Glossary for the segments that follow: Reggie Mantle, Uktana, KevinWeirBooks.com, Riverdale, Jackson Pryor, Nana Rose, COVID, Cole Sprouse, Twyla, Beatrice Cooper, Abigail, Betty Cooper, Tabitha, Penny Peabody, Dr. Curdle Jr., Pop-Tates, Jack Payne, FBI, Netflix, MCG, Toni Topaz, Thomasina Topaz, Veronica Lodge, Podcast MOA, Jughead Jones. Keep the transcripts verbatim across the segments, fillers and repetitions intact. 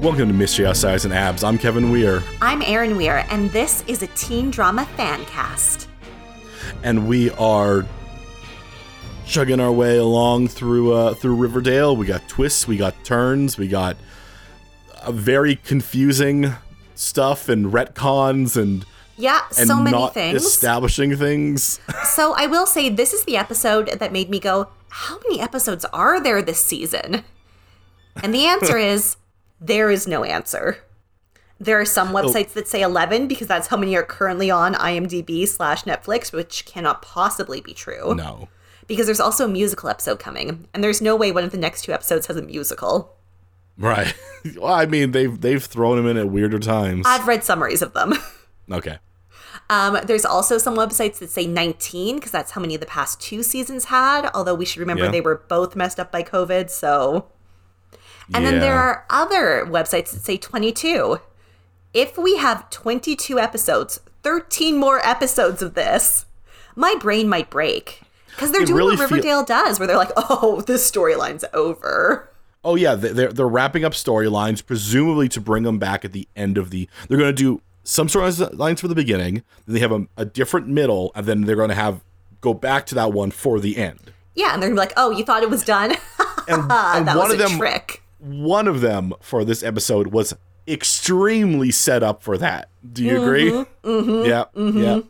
Welcome to Mystery Outsiders and Abs. I'm Kevin Weir. I'm Aaron Weir, and this is a teen drama fan cast. And we are chugging our way along through uh, through Riverdale. We got twists, we got turns, we got uh, very confusing stuff and retcons and yeah, and so many not things, establishing things. So I will say this is the episode that made me go, "How many episodes are there this season?" And the answer is. There is no answer. There are some websites oh. that say eleven because that's how many are currently on IMDb slash Netflix, which cannot possibly be true. No. Because there's also a musical episode coming, and there's no way one of the next two episodes has a musical. Right. Well, I mean, they've, they've thrown them in at weirder times. I've read summaries of them. Okay. Um, there's also some websites that say nineteen because that's how many the past two seasons had, although we should remember yeah. they were both messed up by COVID, so... And yeah. then there are other websites that say twenty-two. If we have twenty-two episodes, thirteen more episodes of this, my brain might break. Because they're it doing really what Riverdale feel- does, where they're like, oh, this storyline's over. Oh, yeah, they're, they're wrapping up storylines, presumably to bring them back at the end of the... They're going to do some storylines for the beginning, then they have a, a different middle, and then they're going to have go back to that one for the end. Yeah, and they're going to be like, oh, you thought it was done? and, and that one was a of them- trick. One of them for this episode was extremely set up for that. Do you mm-hmm, agree? Mm-hmm, yeah, mm-hmm. yeah.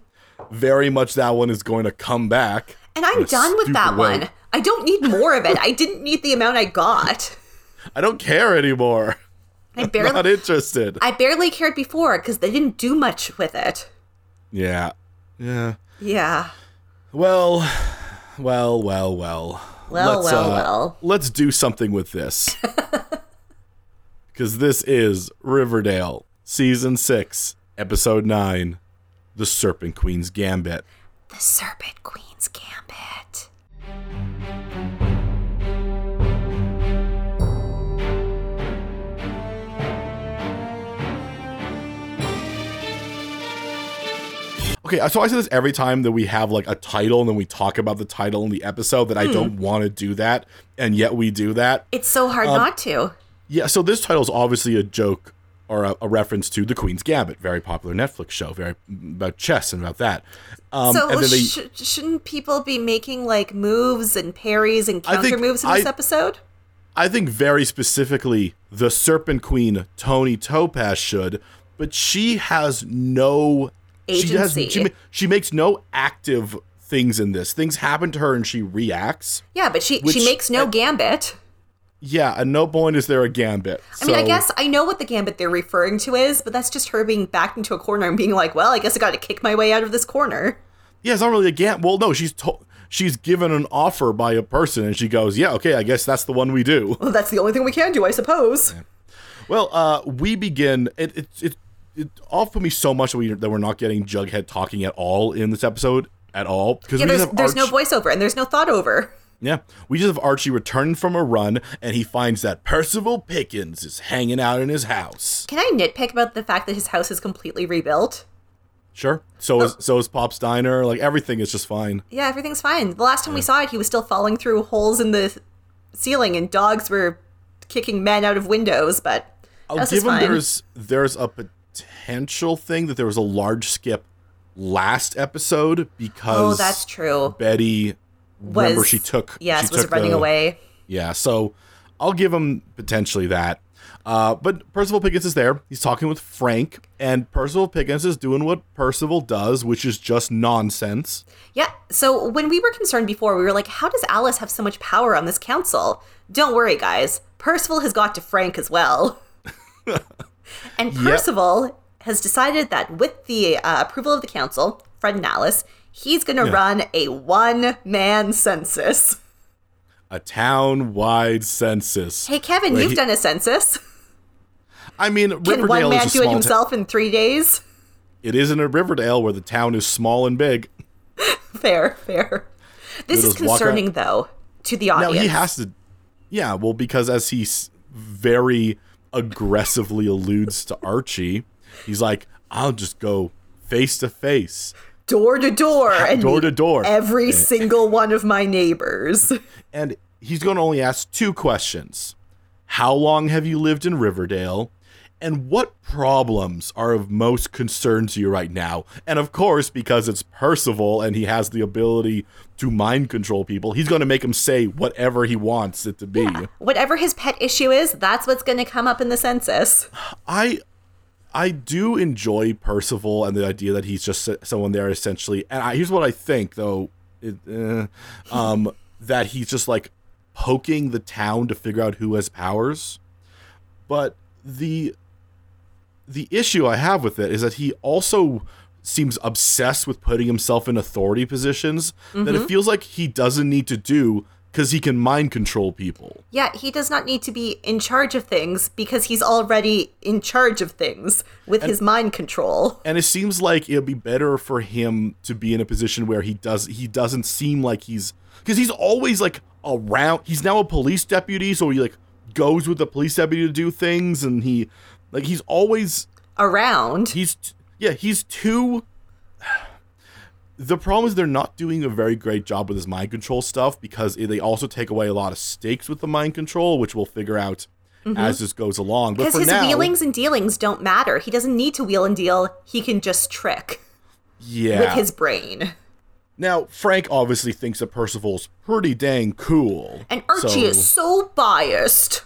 Very much that one is going to come back. And I'm done with that way. one. I don't need more of it. I didn't need the amount I got. I don't care anymore. I barely, I'm not interested. I barely cared before because they didn't do much with it. Yeah. Yeah. Yeah. Well, well, well, well. Well, let's, well, uh, well. Let's do something with this. Because this is Riverdale, Season six, Episode nine, The Serpent Queen's Gambit. The Serpent Queen's Gambit. Okay, so I say this every time that we have like a title and then we talk about the title in the episode that I mm. don't want to do that, and yet we do that. It's so hard um, not to. Yeah, so this title is obviously a joke or a, a reference to The Queen's Gambit, very popular Netflix show, very about chess and about that. Um, so and then they, sh- shouldn't people be making like moves and parries and counter think, moves in this I, episode? I think very specifically the Serpent Queen, Toni Topaz, should, but she has no... Agency. She, has, she, she makes no active things in this. Things happen to her and she reacts. Yeah, but she, which, she makes no at, gambit. Yeah, at no point is there a gambit. I so. mean, I guess I know what the gambit they're referring to is, but that's just her being backed into a corner and being like, well, I guess I got to kick my way out of this corner. Yeah, it's not really a gambit. Well, no, she's to- she's given an offer by a person and she goes, yeah, okay, I guess that's the one we do. Well, that's the only thing we can do, I suppose. Yeah. Well, uh, we begin... It, it, it, It all put me so much that, we, that we're not getting Jughead talking at all in this episode at all. Yeah, there's, there's no voiceover and there's no thought over. Yeah. We just have Archie return from a run and he finds that Percival Pickens is hanging out in his house. Can I nitpick about the fact that his house is completely rebuilt? Sure. So, oh. is, so is Pop's Diner. Like everything is just fine. Yeah, everything's fine. The last time yeah. we saw it, he was still falling through holes in the ceiling and dogs were kicking men out of windows, but I'll give him there's, there's a potential thing that there was a large skip last episode because oh, that's true. Betty was, remember she took yes she was took running the, away. Yeah, so I'll give him potentially that. Uh, but Percival Pickens is there. He's talking with Frank, and Percival Pickens is doing what Percival does, which is just nonsense. Yeah. So when we were concerned before, we were like, "How does Alice have so much power on this council?" Don't worry, guys. Percival has got to Frank as well. And Percival yep. has decided that with the uh, approval of the council, Fred and Alice, he's going to yeah. run a one-man census. A town-wide census. Hey, Kevin, Wait, you've he... done a census. I mean, Riverdale is a small town. Can one man do it himself in three days? It isn't a Riverdale where the town is small and big. Fair, fair. This is concerning, though, to the audience. No, he has to. Yeah, well, because as he's very... aggressively alludes to Archie. He's like, I'll just go face to face, door to door, and door to door, every single one of my neighbors. And he's going to only ask two questions. how long have you lived in Riverdale, and what problems are of most concern to you right now? And of course, because it's Percival and he has the ability to mind control people, he's going to make him say whatever he wants it to be. Yeah. Whatever his pet issue is, that's what's going to come up in the census. I I do enjoy Percival and the idea that he's just someone there essentially. And I, here's what I think, though, it, uh, um, that he's just like poking the town to figure out who has powers. But the the issue I have with it is that he also seems obsessed with putting himself in authority positions mm-hmm. that it feels like he doesn't need to do because he can mind control people. Yeah, he does not need to be in charge of things because he's already in charge of things with and, his mind control. And it seems like it would be better for him to be in a position where he does he doesn't seem like he's... Because he's always, like, around... He's now a police deputy, so he, like, goes with the police deputy to do things, and he... Like, he's always... Around. He's... Yeah, he's too... The problem is they're not doing a very great job with his mind control stuff because they also take away a lot of stakes with the mind control, which we'll figure out mm-hmm. as this goes along. Because his now, wheelings and dealings don't matter. He doesn't need to wheel and deal. He can just trick yeah. with his brain. Now, Frank obviously thinks that Percival's pretty dang cool. And Archie so... is so biased.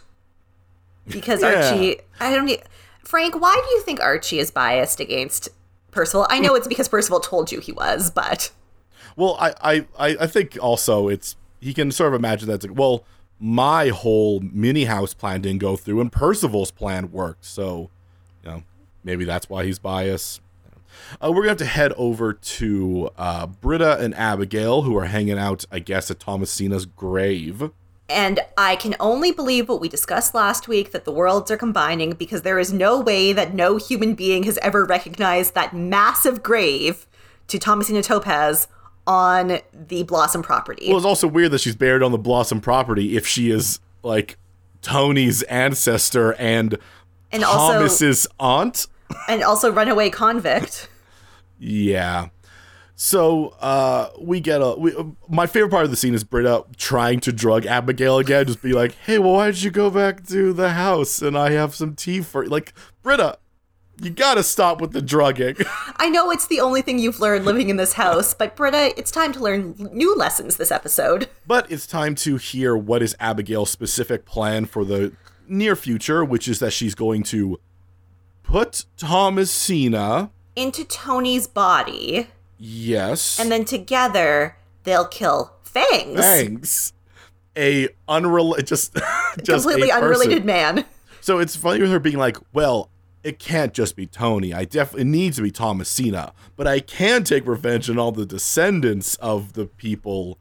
Because yeah. Archie... I don't need... Frank, why do you think Archie is biased against Percival? I know it's because Percival told you he was, but... Well, I, I, I think also it's... He can sort of imagine that it's like, well, my whole mini-house plan didn't go through, and Percival's plan worked, so, you know, maybe that's why he's biased. Uh, we're going to have to head over to uh, Britta and Abigail, who are hanging out, I guess, at Thomasina's grave. And I can only believe what we discussed last week, that the worlds are combining, because there is no way that no human being has ever recognized that massive grave to Thomasina Topaz on the Blossom property. Well, it's also weird that she's buried on the Blossom property if she is, like, Tony's ancestor and, and Thomas's also, aunt. And also runaway convict. Yeah. So uh, we get a. We, uh, my favorite part of the scene is Britta trying to drug Abigail again, just be like, "Hey, well, why did you go back to the house? And I have some tea for you." Like, Britta, you gotta stop with the drugging. I know it's the only thing you've learned living in this house, but Britta, it's time to learn new lessons this episode. But it's time to hear what is Abigail's specific plan for the near future, which is that she's going to put Thomasina into Tony's body. Yes. And then together, they'll kill Fangs. Fangs. A unrelated, just, just completely a unrelated man. So it's funny with her being like, well, it can't just be Tony. I def- It needs to be Thomasina. But I can take revenge on all the descendants of the people.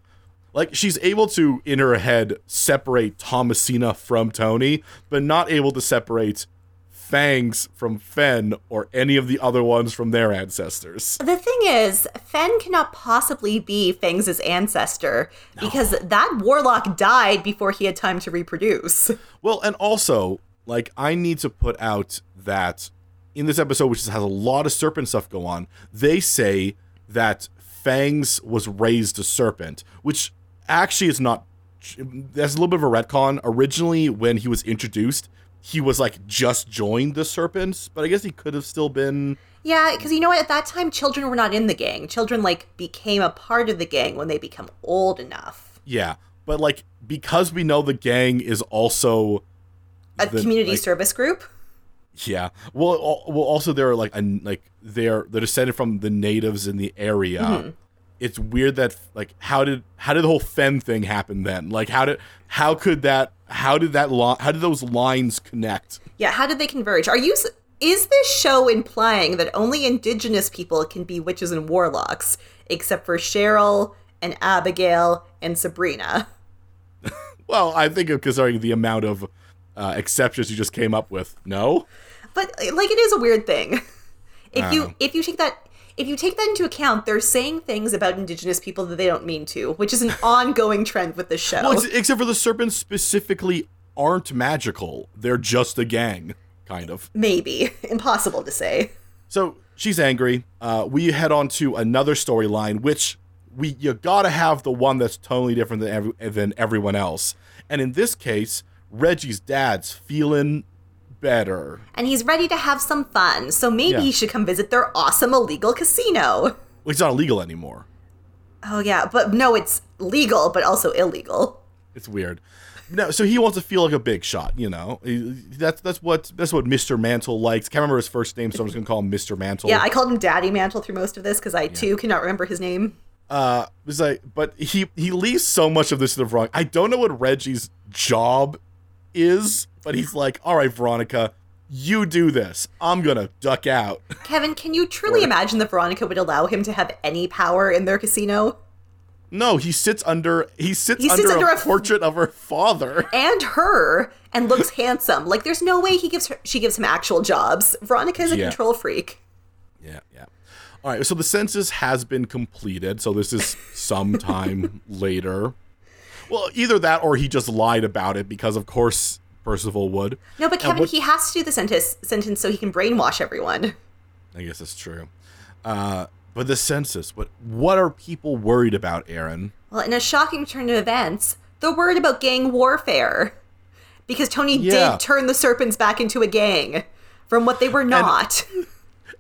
Like, she's able to, in her head, separate Thomasina from Tony, but not able to separate Fangs from Fen or any of the other ones from their ancestors. The thing is, Fen cannot possibly be Fangs' ancestor no. because that warlock died before he had time to reproduce. Well, and also, like, I need to put out that in this episode, which has a lot of serpent stuff go on, they say that Fangs was raised a serpent, which actually is not, that's a little bit of a retcon. Originally, when he was introduced, he was, like, just joined the Serpents, but I guess he could have still been... Yeah, because, you know what, at that time, children were not in the gang. Children, like, became a part of the gang when they become old enough. Yeah, but, like, because we know the gang is also... A the, community like, service group? Yeah. Well, well also, they're, like, a, like they're, they're descended from the natives in the area. Mm-hmm. It's weird that, like, how did how did the whole Fen thing happen then? Like, how did how could that... How did that lo- how did those lines connect? Yeah, how did they converge? Are you is this show implying that only indigenous people can be witches and warlocks except for Cheryl and Abigail and Sabrina? Well, I think of considering the amount of uh, exceptions you just came up with. No? But like it is a weird thing. If uh. you if you take that If you take that into account, they're saying things about indigenous people that they don't mean to, which is an ongoing trend with this show. Well, except for the serpents specifically aren't magical. They're just a gang, kind of. Maybe. Impossible to say. So she's angry. Uh, we head on to another storyline, which we you gotta have the one that's totally different than, every, than everyone else. And in this case, Reggie's dad's feeling better. And he's ready to have some fun, so maybe yeah. he should come visit their awesome illegal casino. Well, it's not illegal anymore. Oh, yeah, but no, it's legal, but also illegal. It's weird. No, so he wants to feel like a big shot, you know. That's that's what that's what Mister Mantle likes. Can't remember his first name, so I'm just gonna call him Mister Mantle. Yeah, I called him Daddy Mantle through most of this because I yeah. too cannot remember his name. Uh, it was like, but he he leaves so much of this to the Veronica. I don't know what Reggie's job is, but he's like, all right, Veronica, you do this. I'm gonna duck out. Kevin, can you truly imagine that Veronica would allow him to have any power in their casino? No, he sits under he sits, he sits under, under a, a portrait of her father and her, and looks handsome. Like, there's no way he gives her, she gives him actual jobs. Veronica is a yeah. control freak. Yeah, yeah. All right, so the census has been completed. So this is sometime later. Well, either that or he just lied about it because, of course, Percival would. No, but Kevin, what, he has to do the sentence sentence so he can brainwash everyone. I guess that's true. Uh, But the census, what what are people worried about, Aaron? Well, in a shocking turn of events, they're worried about gang warfare. Because Toni yeah. did turn the Serpents back into a gang from what they were not. And,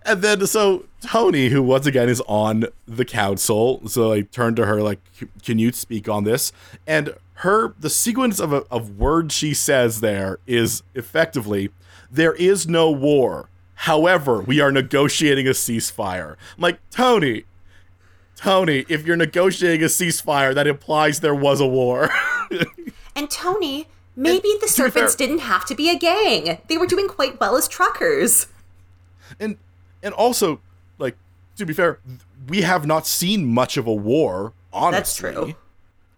and then, so, Toni, who once again is on the council, so I turned to her like, can you speak on this? And her, the sequence of, a, of words she says there is effectively, there is no war. However, we are negotiating a ceasefire. I'm like, Toni, Toni, if you're negotiating a ceasefire, that implies there was a war. And Toni, maybe and the serpents didn't have to be a gang. They were doing quite well as truckers. And and also, like, to be fair, we have not seen much of a war, honestly. That's true.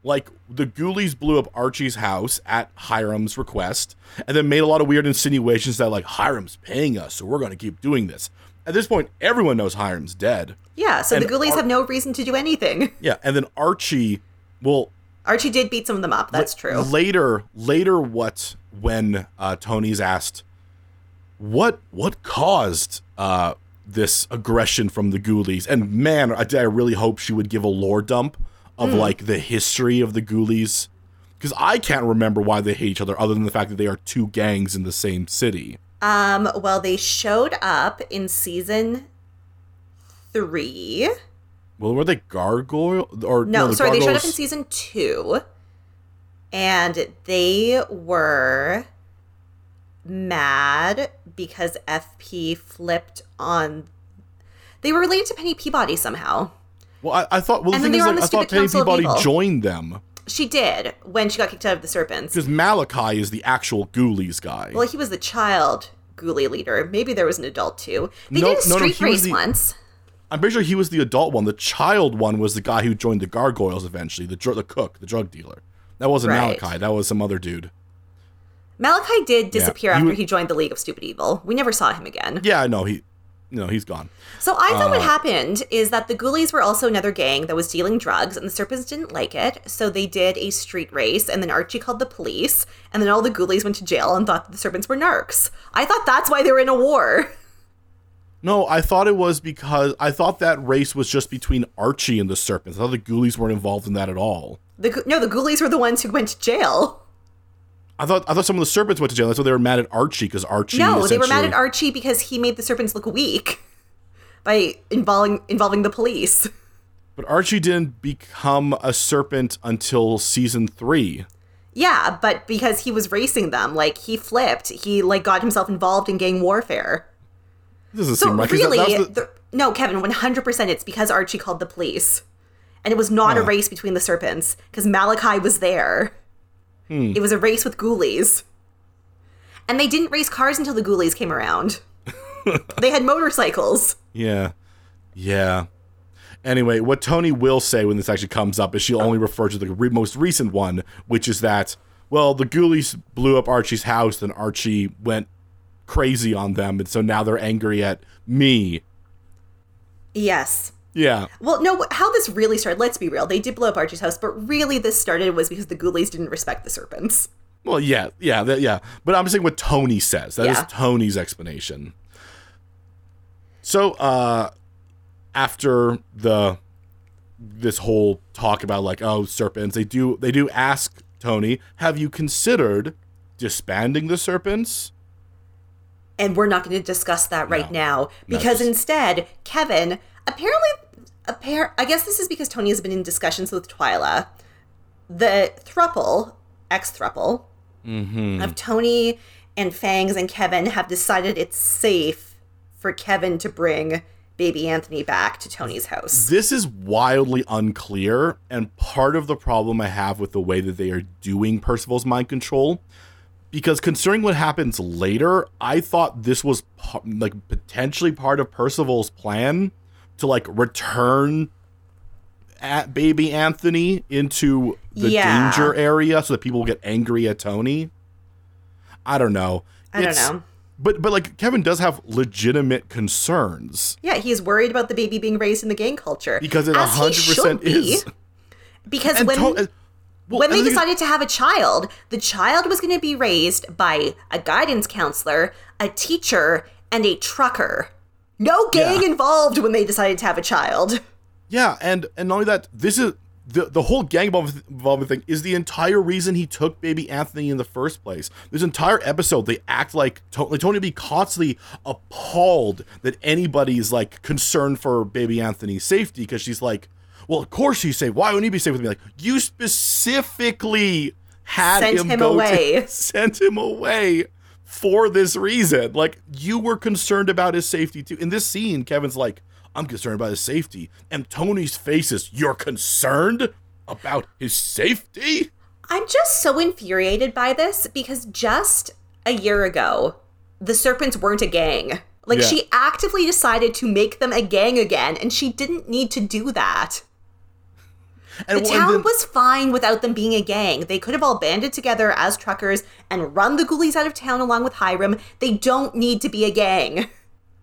Like, the ghoulies blew up Archie's house at Hiram's request and then made a lot of weird insinuations that, like, Hiram's paying us, so we're going to keep doing this. At this point, everyone knows Hiram's dead. Yeah, so and the ghoulies Ar- have no reason to do anything. Yeah, and then Archie, well... Archie did beat some of them up, that's true. Later, later what, when uh, Tony's asked, what what caused uh, this aggression from the ghoulies? And, man, I, I really hope she would give a lore dump of, mm. like, the history of the ghoulies. Because I can't remember why they hate each other, other than the fact that they are two gangs in the same city. Um, well, they showed up in season three. Well, were they gargoyle? Or, no, no the sorry, gargoyles... they showed up in season two. And they were mad because F P flipped on... They were related to Penny Peabody somehow. Well, I, I thought. Well, the and thing is, like, the I thought Penny Peabody joined them. She did when she got kicked out of the Serpents. Because Malachi is the actual Ghoulies guy. Well, he was the child Ghoulie leader. Maybe there was an adult too. They no, did a street no, no, he race was the, once. I'm pretty sure he was the adult one. The child one was the guy who joined the Gargoyles eventually. The dr- the cook, the drug dealer. That wasn't right. Malachi. That was some other dude. Malachi did disappear yeah, he after was, he joined the League of Stupid Evil. We never saw him again. Yeah, no, he. No, he's gone. So I thought uh, what happened is that the ghoulies were also another gang that was dealing drugs, and the serpents didn't like it, so they did a street race, and then Archie called the police, and then all the ghoulies went to jail and thought that the serpents were narcs. I thought that's why they were in a war. No, I thought it was because I thought that race was just between Archie and the serpents. I thought the ghoulies weren't involved in that at all. The, no, the ghoulies were the ones who went to jail. I thought I thought some of the serpents went to jail. That's why they were mad at Archie, because Archie No, essentially... they were mad at Archie because he made the serpents look weak by involving involving the police. But Archie didn't become a serpent until season three. Yeah, but because he was racing them, like, he flipped. He, like, got himself involved in gang warfare. This doesn't so seem right. Really, that, that the... The, no, Kevin, one hundred percent it's because Archie called the police. And it was not huh. a race between the serpents, because Malachi was there. Hmm. It was a race with ghoulies. And they didn't race cars until the ghoulies came around. They had motorcycles. Yeah. Yeah. Anyway, what Toni will say when this actually comes up is she'll oh. only refer to the re- most recent one, which is that, well, the ghoulies blew up Archie's house, and Archie went crazy on them, and so now they're angry at me. Yes. Yeah. Well, no, how this really started, let's be real. They did blow up Archie's house, but really this started was because the ghoulies didn't respect the serpents. Well, yeah, yeah, that, yeah. But I'm just saying what Toni says. That yeah. is Tony's explanation. So, uh, after the this whole talk about, like, oh, serpents, they do they do ask Toni, have you considered disbanding the Serpents. And we're not going to discuss that right no, now because just... instead, Kevin, apparently, appar- I guess this is because Toni has been in discussions with Twyla, the thruple, ex-thruple, mm-hmm. of Toni and Fangs and Kevin have decided it's safe for Kevin to bring baby Anthony back to Tony's house. This is wildly unclear, and part of the problem I have with the way that they are doing Percival's mind control, because concerning what happens later, I thought this was like potentially part of Percival's plan to like return at baby Anthony into the yeah. danger area so that people will get angry at Toni. I don't know. I don't it's, know. But, but like, Kevin does have legitimate concerns. Yeah, he's worried about the baby being raised in the gang culture. Because it As one hundred percent be, is. Because and when, to- well, when they decided to have a child, the child was going to be raised by a guidance counselor, a teacher, and a trucker. No gang yeah. involved when they decided to have a child. Yeah, and, and not only that, this is... The the whole gang involvement thing is the entire reason he took baby Anthony in the first place. This entire episode, they act like, to- like Toni would be constantly appalled that anybody's, like, concerned for baby Anthony's safety because she's like, well, of course he's safe. Why wouldn't he be safe with me? Like, you specifically had sent him, him away. To- sent him away for this reason. Like, you were concerned about his safety, too. In this scene, Kevin's like, I'm concerned about his safety. And Tony's face is, you're concerned about his safety? I'm just so infuriated by this because just a year ago, the Serpents weren't a gang. Like, yeah. she actively decided to make them a gang again, and she didn't need to do that. And the well, town and then, was fine without them being a gang. They could have all banded together as truckers and run the ghoulies out of town along with Hiram. They don't need to be a gang.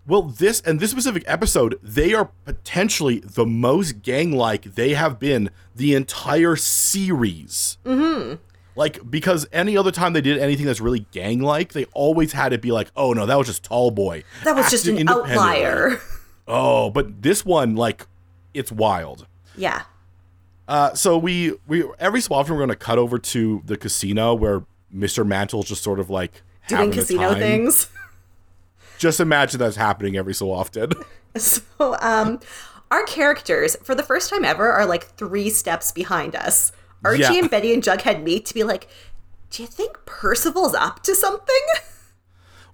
Well, this and this specific episode, they are potentially the most gang-like they have been the entire series. Mm-hmm. Like, because any other time they did anything that's really gang-like, they always had it be like, oh, no, that was just tall boy. That was just an outlier. Oh, but this one, like, it's wild. Yeah. Uh, so we, we every so often we're going to cut over to the casino where Mister Mantle's just sort of, like, doing casino things. Just imagine that's happening every so often. So, um, our characters, for the first time ever, are like three steps behind us. Archie yeah. and Betty and Jughead meet to be like, do you think Percival's up to something?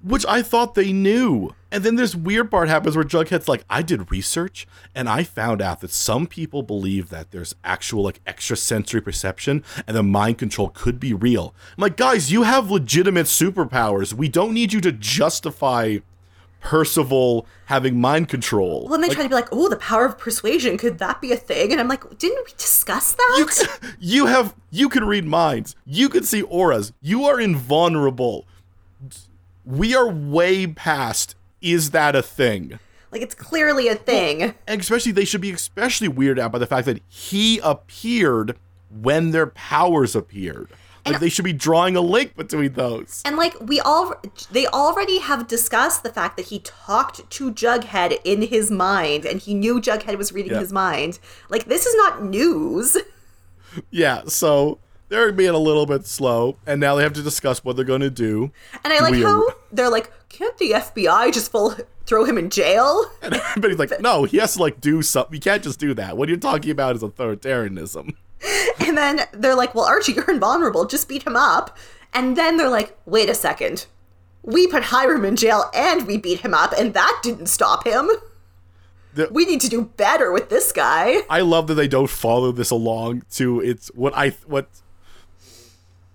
Which I thought they knew. And then this weird part happens where Jughead's like, I did research and I found out that some people believe that there's actual like extrasensory perception and the mind control could be real. I'm like, guys, you have legitimate superpowers. We don't need you to justify Percival having mind control. Well, and they like, try to be like, oh, the power of persuasion, could that be a thing? And I'm like, didn't we discuss that? You, you have, you can read minds. You can see auras. You are invulnerable. We are way past, is that a thing? Like, it's clearly a thing. Well, and especially, they should be especially weirded out by the fact that he appeared when their powers appeared. Like, they should be drawing a link between those. And, like, we all, they already have discussed the fact that he talked to Jughead in his mind, and he knew Jughead was reading yeah. his mind. Like, this is not news. Yeah, so they're being a little bit slow, and now they have to discuss what they're going to do. And I like Weird. how they're like, can't the F B I just full throw him in jail? And everybody's like, no, he has to, like, do something. You can't just do that. What you're talking about is authoritarianism. And then they're like, well, Archie, you're invulnerable. Just beat him up. And then they're like, wait a second. We put Hiram in jail and we beat him up, and that didn't stop him. The, we need to do better with this guy. I love that they don't follow this along to it's what I what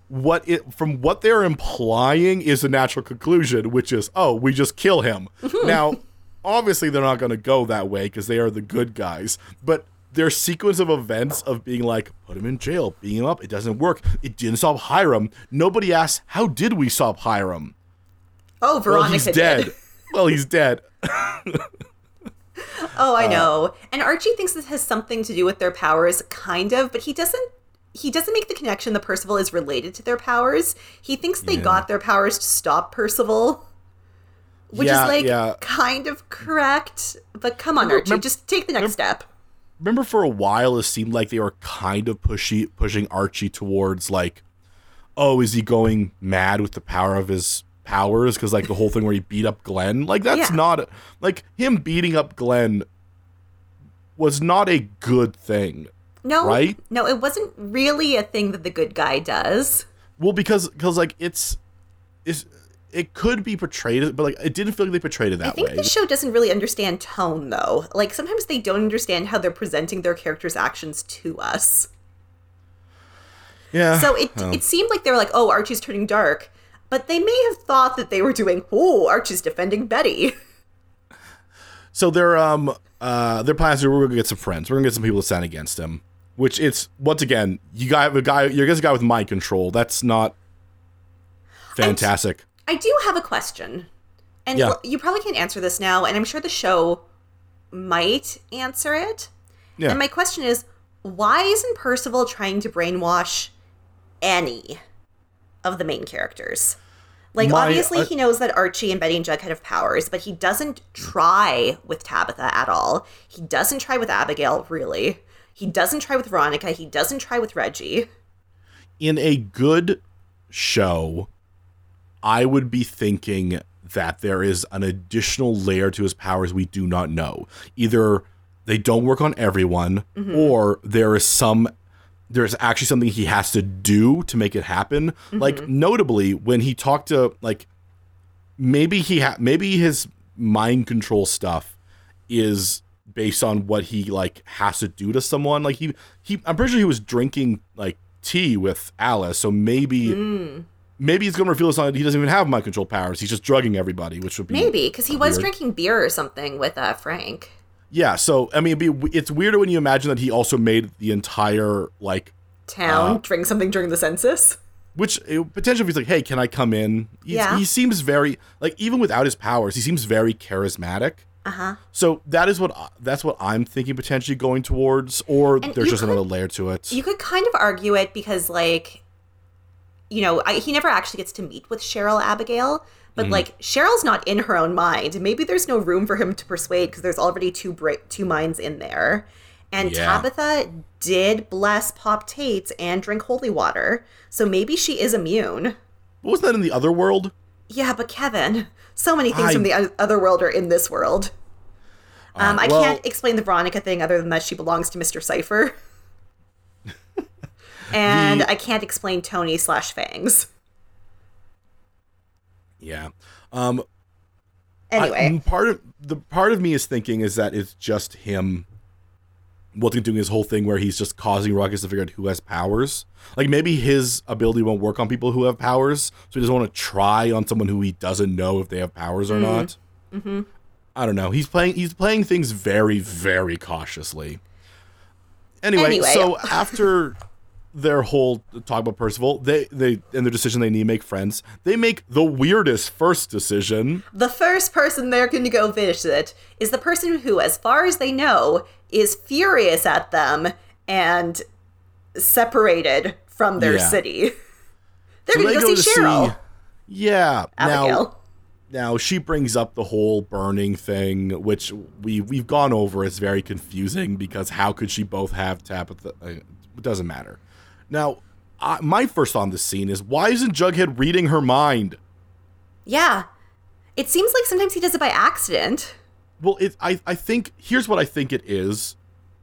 what it from what they're implying is a natural conclusion, which is, oh, we just kill him. Mm-hmm. Now, obviously, they're not going to go that way because they are the good guys, but their sequence of events of being like, put him in jail, beat him up, it doesn't work, it didn't stop Hiram. Nobody asks, how did we stop Hiram? Oh, Veronica well, he's dead. Did. Well, he's dead. Oh, I know. Uh, and Archie thinks this has something to do with their powers, kind of, but he doesn't he doesn't make the connection that Percival is related to their powers. He thinks they yeah. got their powers to stop Percival. Which yeah, is like yeah. kind of correct. But come on, Archie, remember, just take the next remember, step. Remember for a while it seemed like they were kind of pushy pushing Archie towards like oh, is he going mad with the power of his powers? Because, like, the whole thing where he beat up Glenn, like, that's yeah. not, like, him beating up Glenn was not a good thing. No, right? No, it wasn't really a thing that the good guy does. Well, because, because like, it's, it's, it could be portrayed, but, like, it didn't feel like they portrayed it that way. I think way. The show doesn't really understand tone, though. Like, sometimes they don't understand how they're presenting their characters' actions to us. Yeah. So it oh. it seemed like they were like, oh, Archie's turning dark. But they may have thought that they were doing, oh, Archie's defending Betty. So their um uh their plans are, we're gonna get some friends. We're gonna get some people to stand against him. Which it's, once again, you got a guy you're against a guy with mind control. That's not fantastic. I, I do have a question. And yeah. you probably can't answer this now, and I'm sure the show might answer it. Yeah. And my question is, why isn't Percival trying to brainwash any of the main characters? Like, My, obviously uh, he knows that Archie and Betty and Jughead have powers, but he doesn't try with Tabitha at all. He doesn't try with Abigail, really. He doesn't try with Veronica. He doesn't try with Reggie. In a good show, I would be thinking that there is an additional layer to his powers we do not know. Either they don't work on everyone, mm-hmm. or there is some, there's actually something he has to do to make it happen. Mm-hmm. Like, notably, when he talked to, like, maybe he ha- maybe his mind control stuff is based on what he, like, has to do to someone. Like, he, he I'm pretty sure he was drinking, like, tea with Alice, so maybe mm. maybe he's going to reveal this on, he doesn't even have mind control powers. He's just drugging everybody, which would be maybe, because he was drinking beer or something with uh, Frank. Yeah, so, I mean, it'd be, it's weirder when you imagine that he also made the entire, like, town uh, drink something during the census. Which, it, potentially, he's like, hey, can I come in? He's, yeah. He seems very, like, even without his powers, he seems very charismatic. Uh-huh. So that is what, that's what I'm thinking potentially going towards, or and there's just could, another layer to it. You could kind of argue it because, like, you know, I, he never actually gets to meet with Cheryl Abigail. But, mm-hmm. like, Cheryl's not in her own mind. Maybe there's no room for him to persuade because there's already two bra- two minds in there. And yeah. Tabitha did bless Pop-Tates and drink holy water. So maybe she is immune. What was that in the other world? Yeah, but Kevin, so many things I... from the other world are in this world. Uh, um, I well... can't explain the Veronica thing other than that she belongs to Mister Cypher. and the... I can't explain Tony slash Fangs. Yeah. Um, anyway, I, part of the part of me is thinking is that it's just him. What's he doing? His whole thing where he's just causing ruckus to figure out who has powers. Like, maybe his ability won't work on people who have powers, so he doesn't want to try on someone who he doesn't know if they have powers or mm-hmm. not. Mm-hmm. I don't know. He's playing. He's playing things very, very cautiously. Anyway, anyway. so after. Their whole talk about Percival, they they and their decision they need to make friends. They make the weirdest first decision. The first person they're going to go visit is the person who, as far as they know, is furious at them and separated from their yeah. city. They're so going they go to see Cheryl. See, yeah, Abigail. Now, now she brings up the whole burning thing, which we we've gone over. It's very confusing because how could she both have Tabitha? It doesn't matter. Now, I, my first on this scene is, why isn't Jughead reading her mind? Yeah. It seems like sometimes he does it by accident. Well, it, I, I think, here's what I think it is.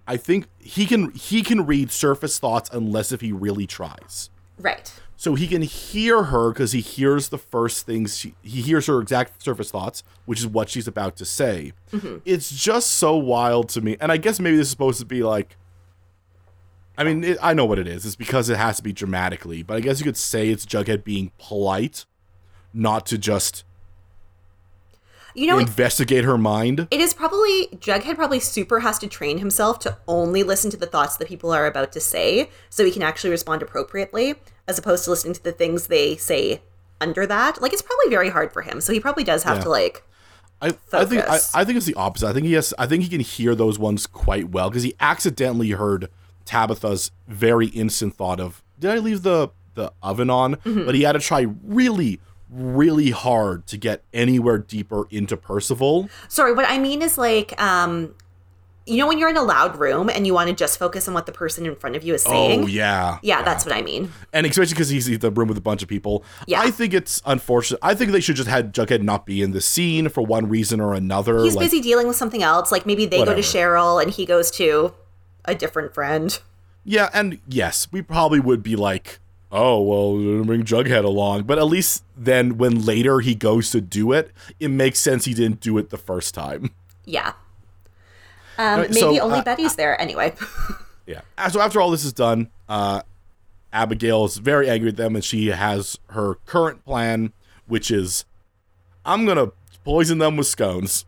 I think he can he can read surface thoughts unless if he really tries. Right. So he can hear her because he hears the first things, she, he hears her exact surface thoughts, which is what she's about to say. Mm-hmm. It's just so wild to me. And I guess maybe this is supposed to be like, I mean, it, I know what it is. It's because it has to be dramatically. But I guess you could say it's Jughead being polite, not to just you know, investigate her mind. It is probably, Jughead probably super has to train himself to only listen to the thoughts that people are about to say so he can actually respond appropriately, as opposed to listening to the things they say under that. Like, it's probably very hard for him. So he probably does have yeah. to, like... I, I think I, I think it's the opposite. I think he has, I think he can hear those ones quite well because he accidentally heard Tabitha's very instant thought of, did I leave the, the oven on? Mm-hmm. But he had to try really, really hard to get anywhere deeper into Percival. Sorry, what I mean is like, um, you know when you're in a loud room and you want to just focus on what the person in front of you is saying? Oh, yeah. Yeah, yeah. That's what I mean. And especially because he's in the room with a bunch of people. Yeah. I think it's unfortunate. I think they should just had Jughead not be in the scene for one reason or another. He's like, busy dealing with something else. Like maybe they whatever. go to Cheryl and he goes to a different friend. Yeah, and yes, we probably would be like, oh, well, bring Jughead along. But at least then when later he goes to do it, it makes sense he didn't do it the first time. Yeah. Um, maybe so, only uh, Betty's there anyway. Yeah. So after all this is done, uh, Abigail is very angry at them, and she has her current plan, which is, I'm going to poison them with scones.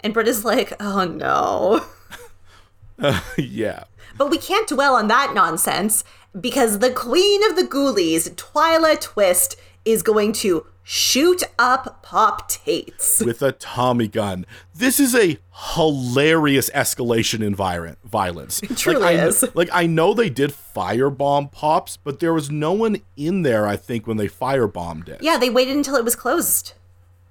And Britta's like, oh, no. uh, yeah. But we can't dwell on that nonsense, because the queen of the ghoulies, Twyla Twist, is going to shoot up Pop-Tates. With a Tommy gun. This is a hilarious escalation in vi- violence. It truly like, is. I, like, I know they did firebomb Pops, but there was no one in there, I think, when they firebombed it. Yeah, they waited until it was closed.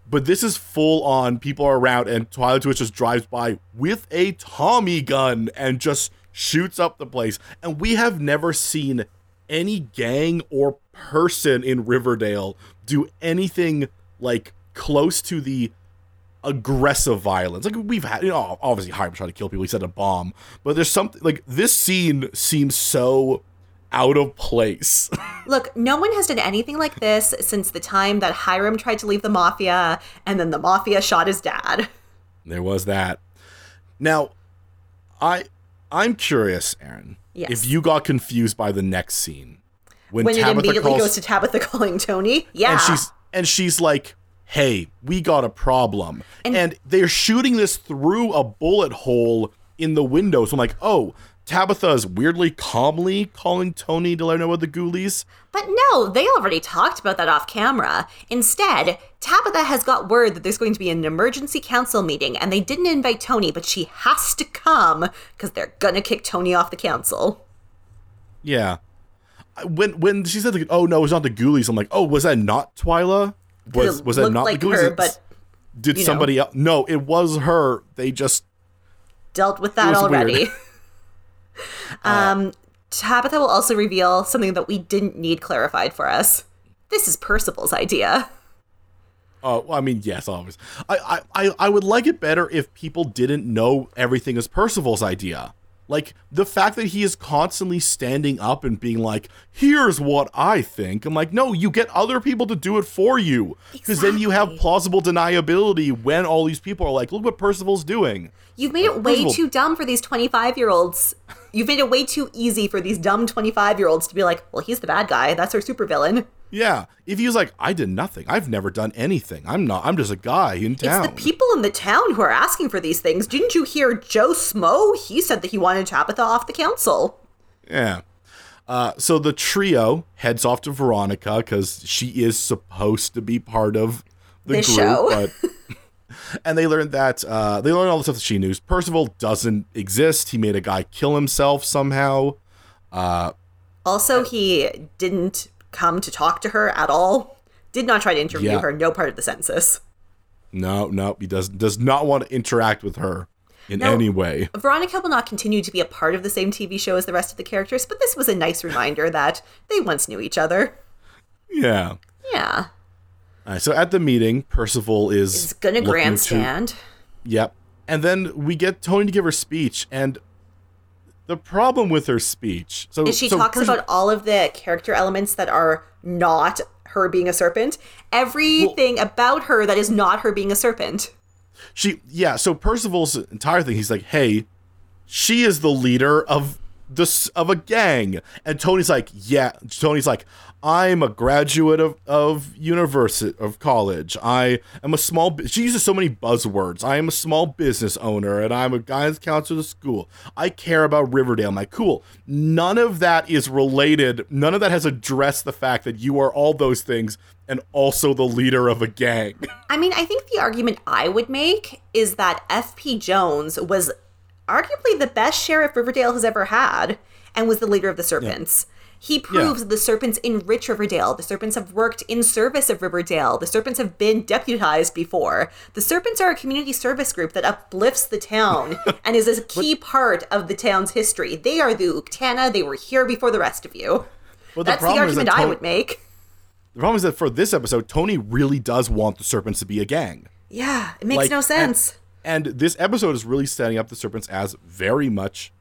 But this is full on, people are around, and Twyla Twist just drives by with a Tommy gun and just shoots up the place. And we have never seen any gang or person in Riverdale do anything like close to the aggressive violence. Like we've had, you know, obviously Hiram tried to kill people. He said a bomb, but there's something like this scene seems so out of place. Look, no one has done anything like this since the time that Hiram tried to leave the mafia and then the mafia shot his dad. There was that. Now, I, I'm curious, Aaron, yes. if you got confused by the next scene. When, when it immediately calls, goes to Tabitha calling Toni. Yeah. And she's and she's like, hey, we got a problem. And, and they're shooting this through a bullet hole in the window. So I'm like, oh, Tabitha is weirdly calmly calling Toni to let her know about the ghoulies. But no, they already talked about that off camera. Instead, Tabitha has got word that there's going to be an emergency council meeting. And they didn't invite Toni, but she has to come because they're going to kick Toni off the council. Yeah. When when she said, like, oh, no, it's not the ghoulies, I'm like, oh, was that not Twyla? Was was that not like the ghoulies? Her, but, Did somebody know. else? No, it was her. They just dealt with that already. um, uh, Tabitha will also reveal something that we didn't need clarified for us. This is Percival's idea. Oh, uh, well, I mean, yes, obviously. I, I, I would like it better if people didn't know everything is Percival's idea. Like, the fact that he is constantly standing up and being like, here's what I think. I'm like, no, you get other people to do it for you. Because exactly. Then you have plausible deniability when all these people are like, look what Percival's doing. You've made it way Percival. too dumb for these twenty-five-year-olds. You've made it way too easy for these dumb twenty-five-year-olds to be like, well, he's the bad guy. That's our supervillain. Yeah. If he was like, I did nothing. I've never done anything. I'm not. I'm just a guy in town. It's the people in the town who are asking for these things. Didn't you hear Joe Smo? He said that he wanted Tabitha off the council. Yeah. Uh, so the trio heads off to Veronica because she is supposed to be part of the this group. Show. But, and they learned that uh, they learned all the stuff that she knew. Percival doesn't exist. He made a guy kill himself somehow. Uh, also, he didn't come to talk to her at all. Did not try to interview yeah. her. No part of the census. No, no, he does does not want to interact with her in now, any way. Veronica will not continue to be a part of the same T V show as the rest of the characters, but this was a nice reminder that they once knew each other. Yeah. Yeah. All right, so at the meeting, Percival is Is gonna grandstand. To, yep. And then we get Toni to give her speech, and the problem with her speech so is she so talks Perci- about all of the character elements that are not her being a serpent. Everything well, about her that is not her being a serpent. She yeah, so Percival's entire thing, he's like, hey, she is the leader of this of a gang. And Tony's like, yeah. Tony's like, I'm a graduate of, of university of college. I am a small she uses so many buzzwords. I am a small business owner and I'm a guidance counselor at school. I care about Riverdale. I'm like, cool. None of that is related. None of that has addressed the fact that you are all those things and also the leader of a gang. I mean, I think the argument I would make is that F P Jones was arguably the best sheriff Riverdale has ever had and was the leader of the Serpents. Yeah. He proves yeah. that the serpents enrich Riverdale. The serpents have worked in service of Riverdale. The serpents have been deputized before. The serpents are a community service group that uplifts the town and is a key part of the town's history. They are the Uktana. They were here before the rest of you. Well, the That's the argument Tony, I would make. The problem is that for this episode, Tony really does want the serpents to be a gang. Yeah, it makes like, no sense. And, and this episode is really setting up the serpents as very much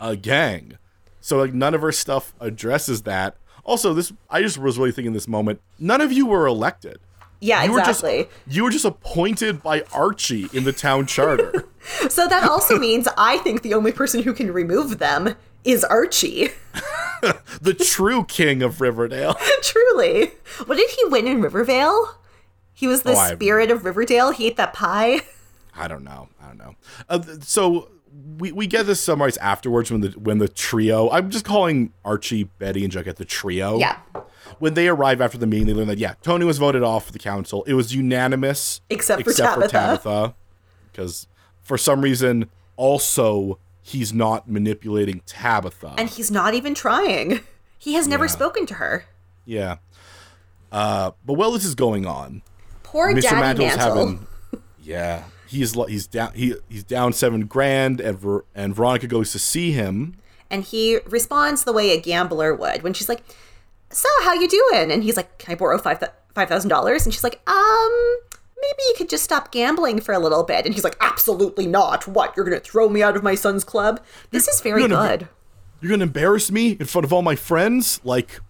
a gang. So like none of her stuff addresses that. Also, this I just was really thinking in this moment, none of you were elected. Yeah, you exactly. Were just, you were just appointed by Archie in the town charter. So that also means I think the only person who can remove them is Archie. The true king of Riverdale. Truly. What did he win in Rivervale? He was the oh, spirit I, of Riverdale. He ate that pie. I don't know. I don't know. Uh, so we, we get this summarize afterwards when the when the trio, I'm just calling Archie, Betty, and Jughead the trio. Yeah. When they arrive after the meeting, they learn that, yeah, Tony was voted off the council. It was unanimous. Except for except Tabitha. for Tabitha. Because for some reason, also, he's not manipulating Tabitha. And he's not even trying. He has never yeah. spoken to her. Yeah. Uh, but while this is going on, poor Mister Daddy Mantle's Mantle. having, yeah, he's he's down he he's down seven grand, and, Ver, and Veronica goes to see him, and he responds the way a gambler would when she's like, "So how you doing?" And he's like, "Can I borrow five five thousand dollars?" And she's like, "Um, maybe you could just stop gambling for a little bit." And he's like, "Absolutely not! What? You're gonna throw me out of my son's club? This you're, is very you're gonna, good. You're gonna embarrass me in front of all my friends? Like,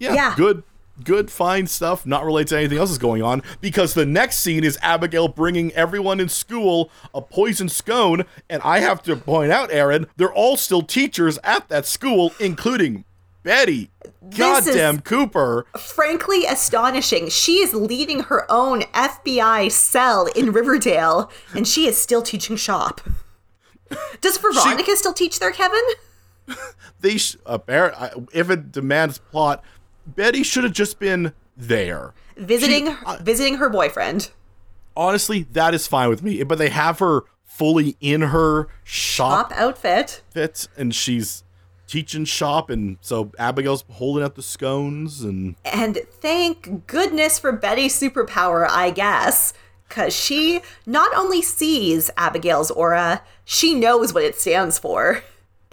yeah, yeah. good." Good, fine stuff, not related to anything else that's going on, because the next scene is Abigail bringing everyone in school a poison scone, and I have to point out, Aaron, they're all still teachers at that school, including Betty. This Goddamn Cooper. Frankly astonishing. She is leading her own F B I cell in Riverdale, and she is still teaching shop. Does Veronica she, still teach there, Kevin? They sh- uh, if it demands plot, Betty should have just been there. Visiting she, uh, visiting her boyfriend. Honestly, that is fine with me. But they have her fully in her shop, shop outfit. Fit, and she's teaching shop. And so Abigail's holding up the scones. And and thank goodness for Betty's superpower, I guess. Because she not only sees Abigail's aura, she knows what it stands for.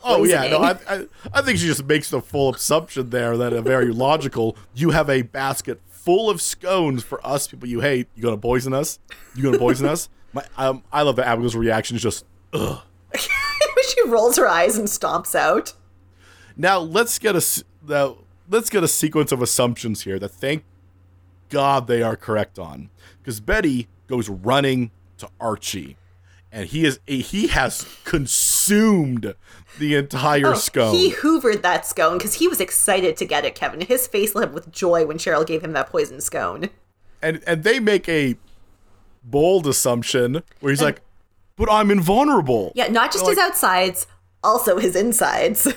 Oh, yeah. No, I, I I think she just makes the full assumption there that a very logical, you have a basket full of scones for us people you hate. You going to poison us? You going to poison us? My, um, I love that Abigail's reaction is just, ugh. She rolls her eyes and stomps out. Now, let's get a, now, let's get a sequence of assumptions here that thank God they are correct on. Because Betty goes running to Archie. And he is he has consumed the entire oh, scone. He hoovered that scone because he was excited to get it, Kevin. His face lit up with joy when Cheryl gave him that poison scone. And and they make a bold assumption where he's and, like, but I'm invulnerable. Yeah, not just They're his like, outsides, also his insides.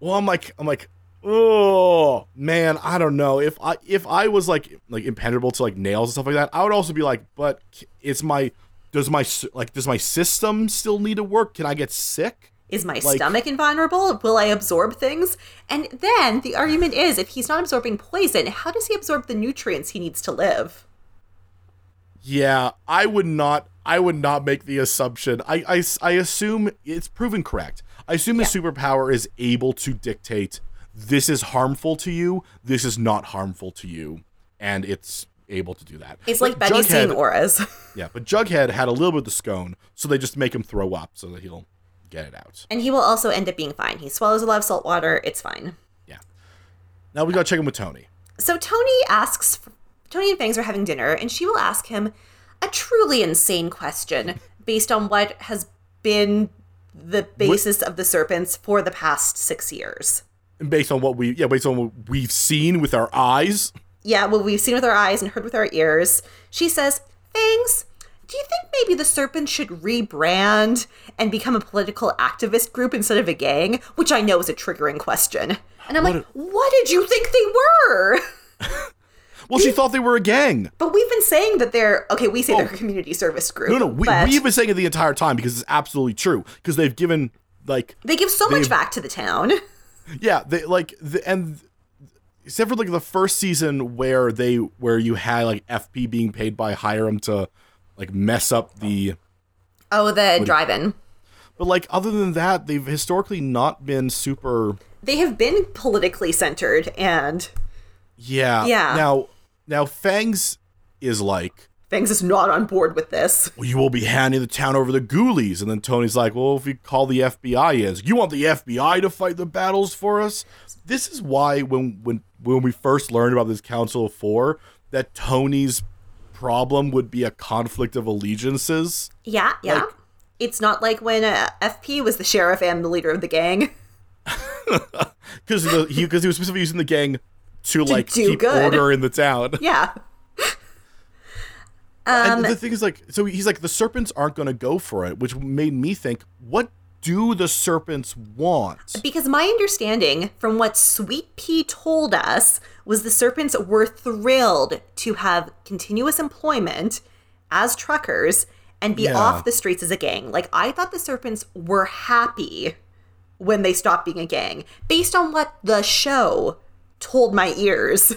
Well, I'm like I'm like, oh man, I don't know. If I if I was like like impenetrable to like nails and stuff like that, I would also be like, but it's my Does my like does my system still need to work? Can I get sick? Is my like, stomach invulnerable? Will I absorb things? And then the argument is, if he's not absorbing poison, how does he absorb the nutrients he needs to live? Yeah, I would not. I would not make the assumption. I I, I assume it's proven correct. I assume yeah. his superpower is able to dictate. This is harmful to you. This is not harmful to you, and it's. Able to do that. It's like Betty seeing auras. Yeah, but Jughead had a little bit of the scone, so they just make him throw up so that he'll get it out. And he will also end up being fine. He swallows a lot of salt water. It's fine. Yeah. Now we got to check in with Tony. So Tony asks, Tony and Fangs are having dinner, and she will ask him a truly insane question based on what has been the basis what? of the serpents for the past six years. And based on what we, yeah, based on what we've seen with our eyes. Yeah, well, we've seen with our eyes and heard with our ears. She says, Fangs, do you think maybe the Serpents should rebrand and become a political activist group instead of a gang? Which I know is a triggering question. And I'm what like, a- what did you think they were? Well, we, she thought they were a gang. But we've been saying that they're, okay, we say oh, they're a community service group. No, no, we, but, we've been saying it the entire time because it's absolutely true. Because they've given, like... They give so much back to the town. Yeah, they like the and except for like the first season where they where you had like F P being paid by Hiram to like mess up the oh the drive-in. But like other than that, they've historically not been super. They have been politically centered and yeah yeah now now Fangs is like. Fangs is not on board with this. Well, you will be handing the town over to ghoulies. And then Tony's like, well, if we call the F B I in, you want the F B I to fight the battles for us? This is why when when, when we first learned about this Council of Four, that Tony's problem would be a conflict of allegiances. Yeah, yeah. Like, it's not like when uh, F P was the sheriff and the leader of the gang. Because he, he was specifically using the gang to, to like keep good. order in the town. Yeah. And the thing is, like, so he's like, the serpents aren't going to go for it, which made me think, what do the serpents want? Because my understanding from what Sweet Pea told us was the serpents were thrilled to have continuous employment as truckers and be yeah. off the streets as a gang. Like, I thought the serpents were happy when they stopped being a gang, based on what the show told my ears.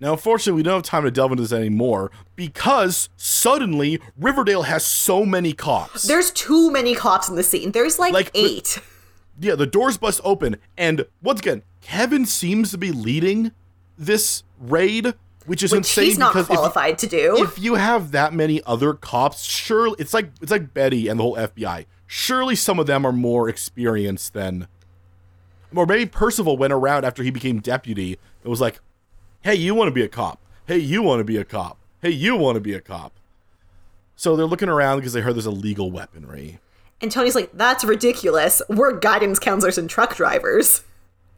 Now, unfortunately, we don't have time to delve into this anymore because suddenly Riverdale has so many cops. There's too many cops in the scene. There's like, like eight. The, yeah, the doors bust open. And once again, Kevin seems to be leading this raid, which is which insane. He's not qualified if, to do. If you have that many other cops, surely it's like it's like Betty and the whole F B I. Surely some of them are more experienced than. Or maybe Percival went around after he became deputy and was like, hey, you want to be a cop. Hey, you want to be a cop. Hey, you want to be a cop. So they're looking around because they heard there's illegal weaponry. And Tony's like, that's ridiculous. We're guidance counselors and truck drivers.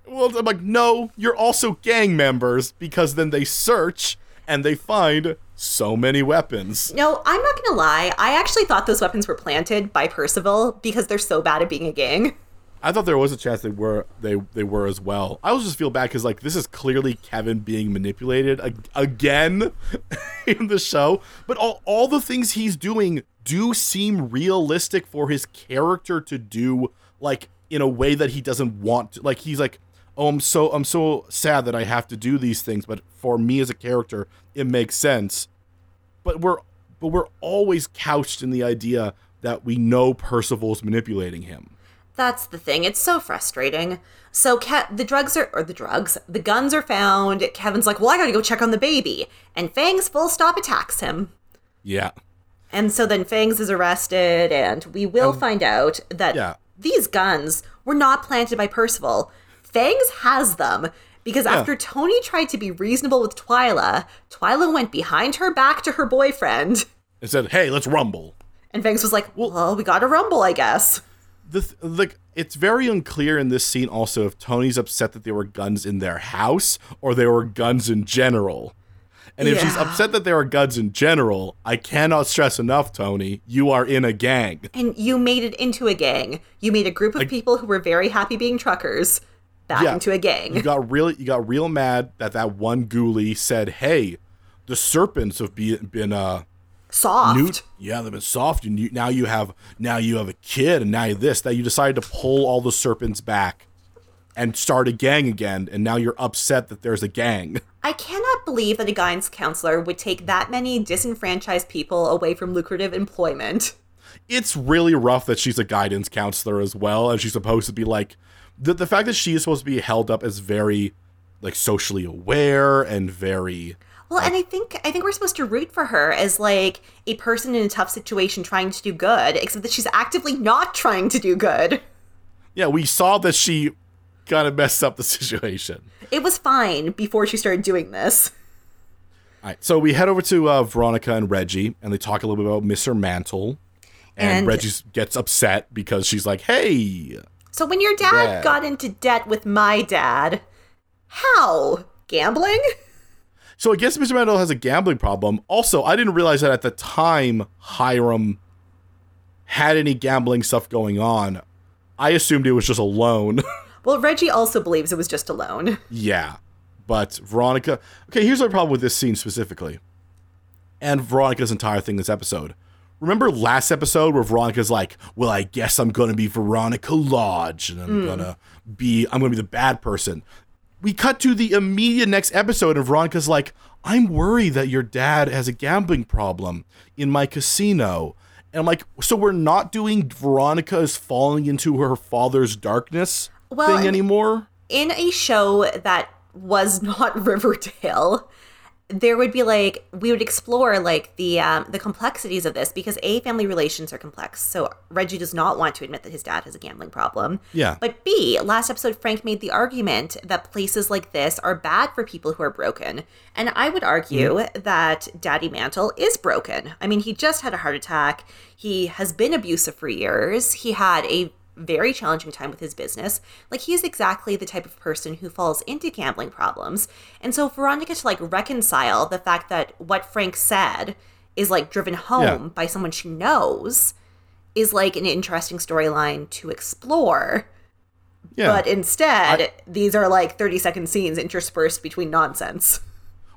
Well, I'm like, no, you're also gang members, because then they search and they find so many weapons. No, I'm not going to lie. I actually thought those weapons were planted by Percival because they're so bad at being a gang. I thought there was a chance they were they, they were as well. I always just feel bad because like this is clearly Kevin being manipulated ag- again in the show. But all, all the things he's doing do seem realistic for his character to do, like in a way that he doesn't want to. Like he's like, oh, I'm so I'm so sad that I have to do these things, but for me as a character, it makes sense. But we're but we're always couched in the idea that we know Percival's manipulating him. That's the thing. It's so frustrating. So Ke- the drugs are, or the drugs, the guns are found. Kevin's like, well, I gotta go check on the baby. And Fangs full stop attacks him. Yeah. And so then Fangs is arrested, and we will um, find out that yeah. these guns were not planted by Percival. Fangs has them because yeah. after Tony tried to be reasonable with Twyla, Twyla went behind her back to her boyfriend. And said, hey, let's rumble. And Fangs was like, well, well we gotta rumble, I guess. The th- like it's very unclear in this scene also if Tony's upset that there were guns in their house or there were guns in general. And if yeah. she's upset that there are guns in general, I cannot stress enough, Tony, you are in a gang. And you made it into a gang. You made a group of like, people who were very happy being truckers back yeah, into a gang. You got really, you got real mad that that one ghoulie said, hey, the serpents have be- been... Uh, Soft. Newt. Yeah, they've been soft, and you, now you have now you have a kid, and now you this that you decided to pull all the serpents back, and start a gang again, and now you're upset that there's a gang. I cannot believe that a guidance counselor would take that many disenfranchised people away from lucrative employment. It's really rough that she's a guidance counselor as well, and she's supposed to be like the the fact that she is supposed to be held up as very like socially aware and very. Well, and I think I think we're supposed to root for her as, like, a person in a tough situation trying to do good, except that she's actively not trying to do good. Yeah, we saw that she kind of messed up the situation. It was fine before she started doing this. All right, so we head over to uh, Veronica and Reggie, and they talk a little bit about Mister Mantle. And, and Reggie gets upset because she's like, hey. So when your dad, dad got into debt with my dad, how? Gambling? So I guess Mister Mandel has a gambling problem. Also, I didn't realize that at the time Hiram had any gambling stuff going on. I assumed it was just a loan. Well, Reggie also believes it was just a loan. Yeah. But Veronica... Okay, here's my problem with this scene specifically. And Veronica's entire thing this episode. remember last episode where Veronica's like, well, I guess I'm going to be Veronica Lodge and I'm mm. going to be, I'm going to be the bad person. We cut to the immediate next episode and Veronica's like, I'm worried that your dad has a gambling problem in my casino. And I'm like, so we're not doing Veronica is falling into her father's darkness well, thing anymore? In a show that was not Riverdale, there would be like, we would explore like the um, the complexities of this because A, family relations are complex. So Reggie does not want to admit that his dad has a gambling problem. Yeah. But B, last episode, Frank made the argument that places like this are bad for people who are broken. And I would argue mm-hmm. that Daddy Mantle is broken. I mean, he just had a heart attack. He has been abusive for years. He had a very challenging time with his business. Like, he's exactly the type of person who falls into gambling problems. And so Veronica to like reconcile the fact that what Frank said is like driven home yeah. by someone she knows is like an interesting storyline to explore. Yeah. But instead, I, these are like thirty second scenes interspersed between nonsense.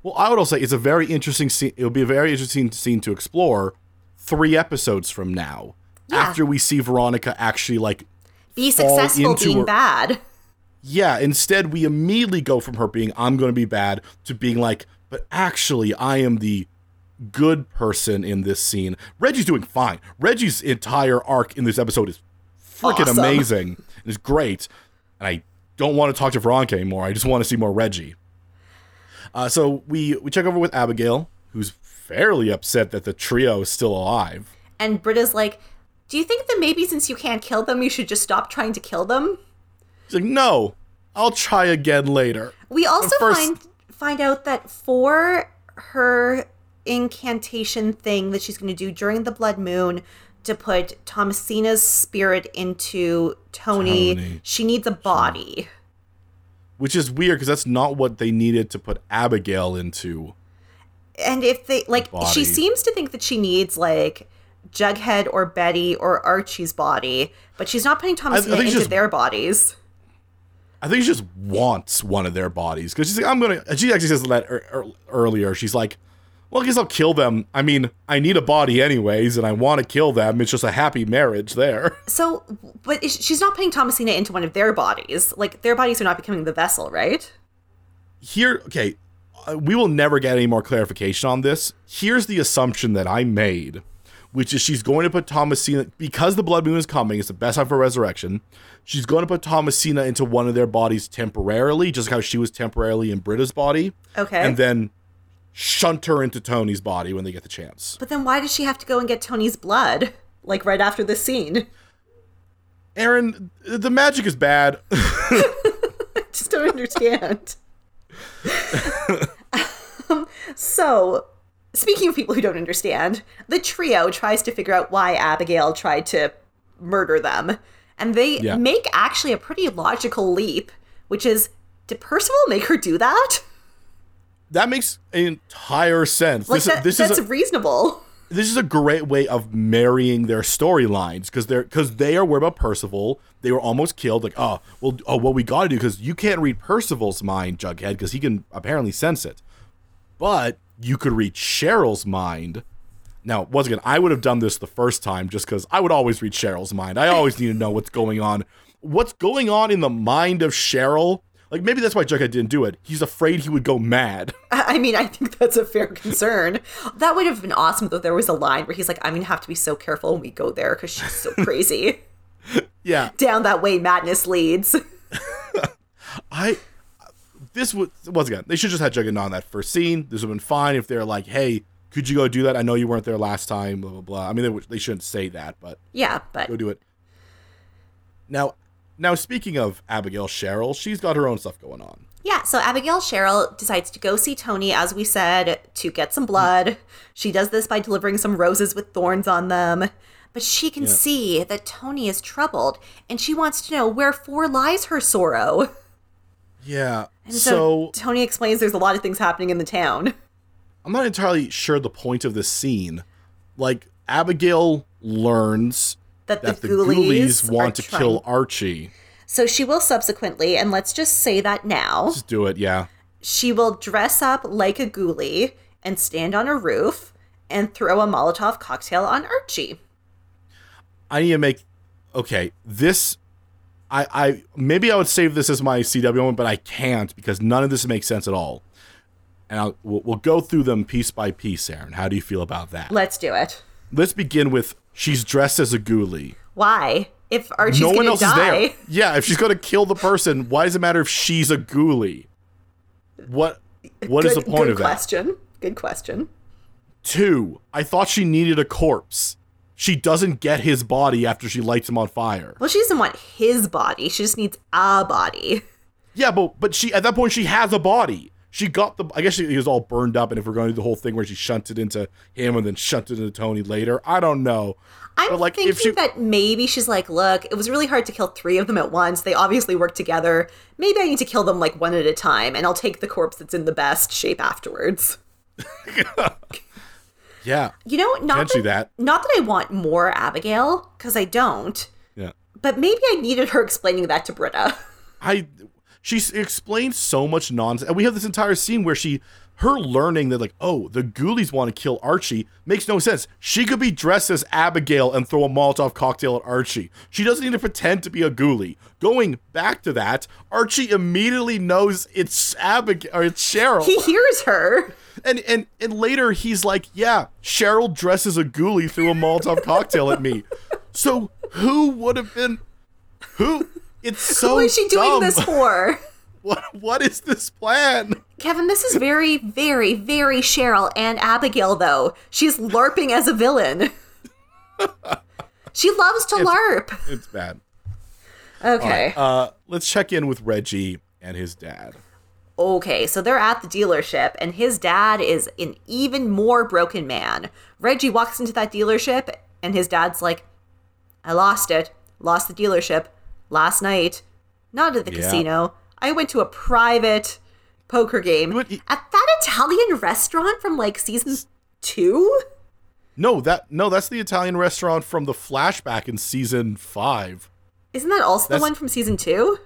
Well, I would also say it's a very interesting scene. It'll be a very interesting scene to explore three episodes from now. Yeah. After we see Veronica actually like be successful being her... bad. Yeah. Instead, we immediately go from her being, I'm going to be bad to being like, but actually I am the good person in this scene. Reggie's doing fine. Reggie's entire arc in this episode is freaking awesome. Amazing. It's great. And I don't want to talk to Veronica anymore. I just want to see more Reggie. Uh, so we, we check over with Abigail, who's fairly upset that the trio is still alive. And Britta's like, do you think that maybe since you can't kill them, you should just stop trying to kill them? She's like, no, I'll try again later. We also first... find find out that for her incantation thing that she's going to do during the Blood Moon to put Thomasina's spirit into Tony, Tony. she needs a body. Which is weird because that's not what they needed to put Abigail into. And if they, like, the she seems to think that she needs, like... Jughead or Betty or Archie's body, but she's not putting Thomasina into just, their bodies. I think she just wants one of their bodies because she's like, I'm gonna. She actually says that er, er, earlier. She's like, well, I guess I'll kill them. I mean, I need a body anyways, and I want to kill them. It's just a happy marriage there. So, but is, she's not putting Thomasina into one of their bodies. Like their bodies are not becoming the vessel, right? Here, okay, uh, we will never get any more clarification on this. Here's the assumption that I made. Which is she's going to put Thomasina, because the Blood Moon is coming, it's the best time for resurrection, she's going to put Thomasina into one of their bodies temporarily, just how she was temporarily in Britta's body. Okay. And then shunt her into Tony's body when they get the chance. But then why does she have to go and get Tony's blood, like right after this scene? Aaron, the magic is bad. I just don't understand. um, so... Speaking of people who don't understand, the trio tries to figure out why Abigail tried to murder them. And they yeah. make actually a pretty logical leap, which is, did Percival make her do that? That makes entire sense. Like this, that, this that's is a, reasonable. This is a great way of marrying their storylines because they're because they are worried about Percival. They were almost killed. Like, oh, well, oh, what we got to do because you can't read Percival's mind, Jughead, because he can apparently sense it. But... you could read Cheryl's mind. Now, once again, I would have done this the first time just because I would always read Cheryl's mind. I always need to know what's going on. What's going on in the mind of Cheryl? Like, maybe that's why Jughead didn't do it. He's afraid he would go mad. I mean, I think that's a fair concern. That would have been awesome, though. There was a line where he's like, I'm going to have to be so careful when we go there because she's so crazy. Yeah. Down that way madness leads. I... This was, once again, they should just have Jughead on that first scene. This would have been fine if they're like, hey, could you go do that? I know you weren't there last time, blah, blah, blah. I mean, they, they shouldn't say that, but. Yeah, but. Go do it. Now, now speaking of Abigail Cheryl, she's got her own stuff going on. Yeah, so Abigail Cheryl decides to go see Tony, as we said, to get some blood. She does this by delivering some roses with thorns on them. But she can yeah. see that Tony is troubled, and she wants to know wherefore lies her sorrow. Yeah. And so, so Tony explains there's a lot of things happening in the town. I'm not entirely sure the point of this scene. Like, Abigail learns that, that the, the ghoulies, ghoulies want to trying. kill Archie. So she will subsequently, and let's just say that now. Let's do it, yeah. She will dress up like a ghoulie and stand on a roof and throw a Molotov cocktail on Archie. I need to make... Okay, this... I, I maybe I would save this as my C W one, but I can't because none of this makes sense at all. And I'll, we'll, we'll go through them piece by piece, Aaron. How do you feel about that? Let's do it. Let's begin with she's dressed as a ghoulie. Why? If Archie's no one else die. Is there. Yeah, if she's going to kill the person, why does it matter if she's a ghoulie? What, what good, is the point good of question. that? Good question. Two, I thought she needed a corpse. She doesn't get his body after she lights him on fire. Well, she doesn't want his body. She just needs a body. Yeah, but but she at that point, she has a body. She got the... I guess she, he was all burned up, and if we're going to do the whole thing where she shunted into him and then shunted into Tony later, I don't know. I'm but like, thinking if she, that maybe she's like, look, it was really hard to kill three of them at once. They obviously work together. Maybe I need to kill them, like, one at a time, and I'll take the corpse that's in the best shape afterwards. Yeah. You know, not that, that. not that I want more Abigail, because I don't. Yeah. But maybe I needed her explaining that to Britta. I, she explains so much nonsense. And we have this entire scene where she, her learning that like, oh, the ghoulies want to kill Archie makes no sense. She could be dressed as Abigail and throw a Molotov cocktail at Archie. She doesn't need to pretend to be a ghoulie. Going back to that, Archie immediately knows it's Abigail, or it's Cheryl. He hears her. And, and and later he's like, yeah, Cheryl dresses a ghoulie threw a Molotov cocktail at me. So who would have been, who? It's so Who is she dumb. doing this for? What What is this plan? Kevin, this is very, very, very Cheryl and Abigail, though. She's LARPing as a villain. She loves to it's, LARP. It's bad. Okay. Right, uh, let's check in with Reggie and his dad. Okay, so they're at the dealership, and his dad is an even more broken man. Reggie walks into that dealership, and his dad's like, I lost it. Lost the dealership. Last night. Not at the yeah. casino. I went to a private poker game. Went, he, at that Italian restaurant from, like, season two? No, that no, that's the Italian restaurant from the flashback in season five. Isn't that also that's, the one from season two?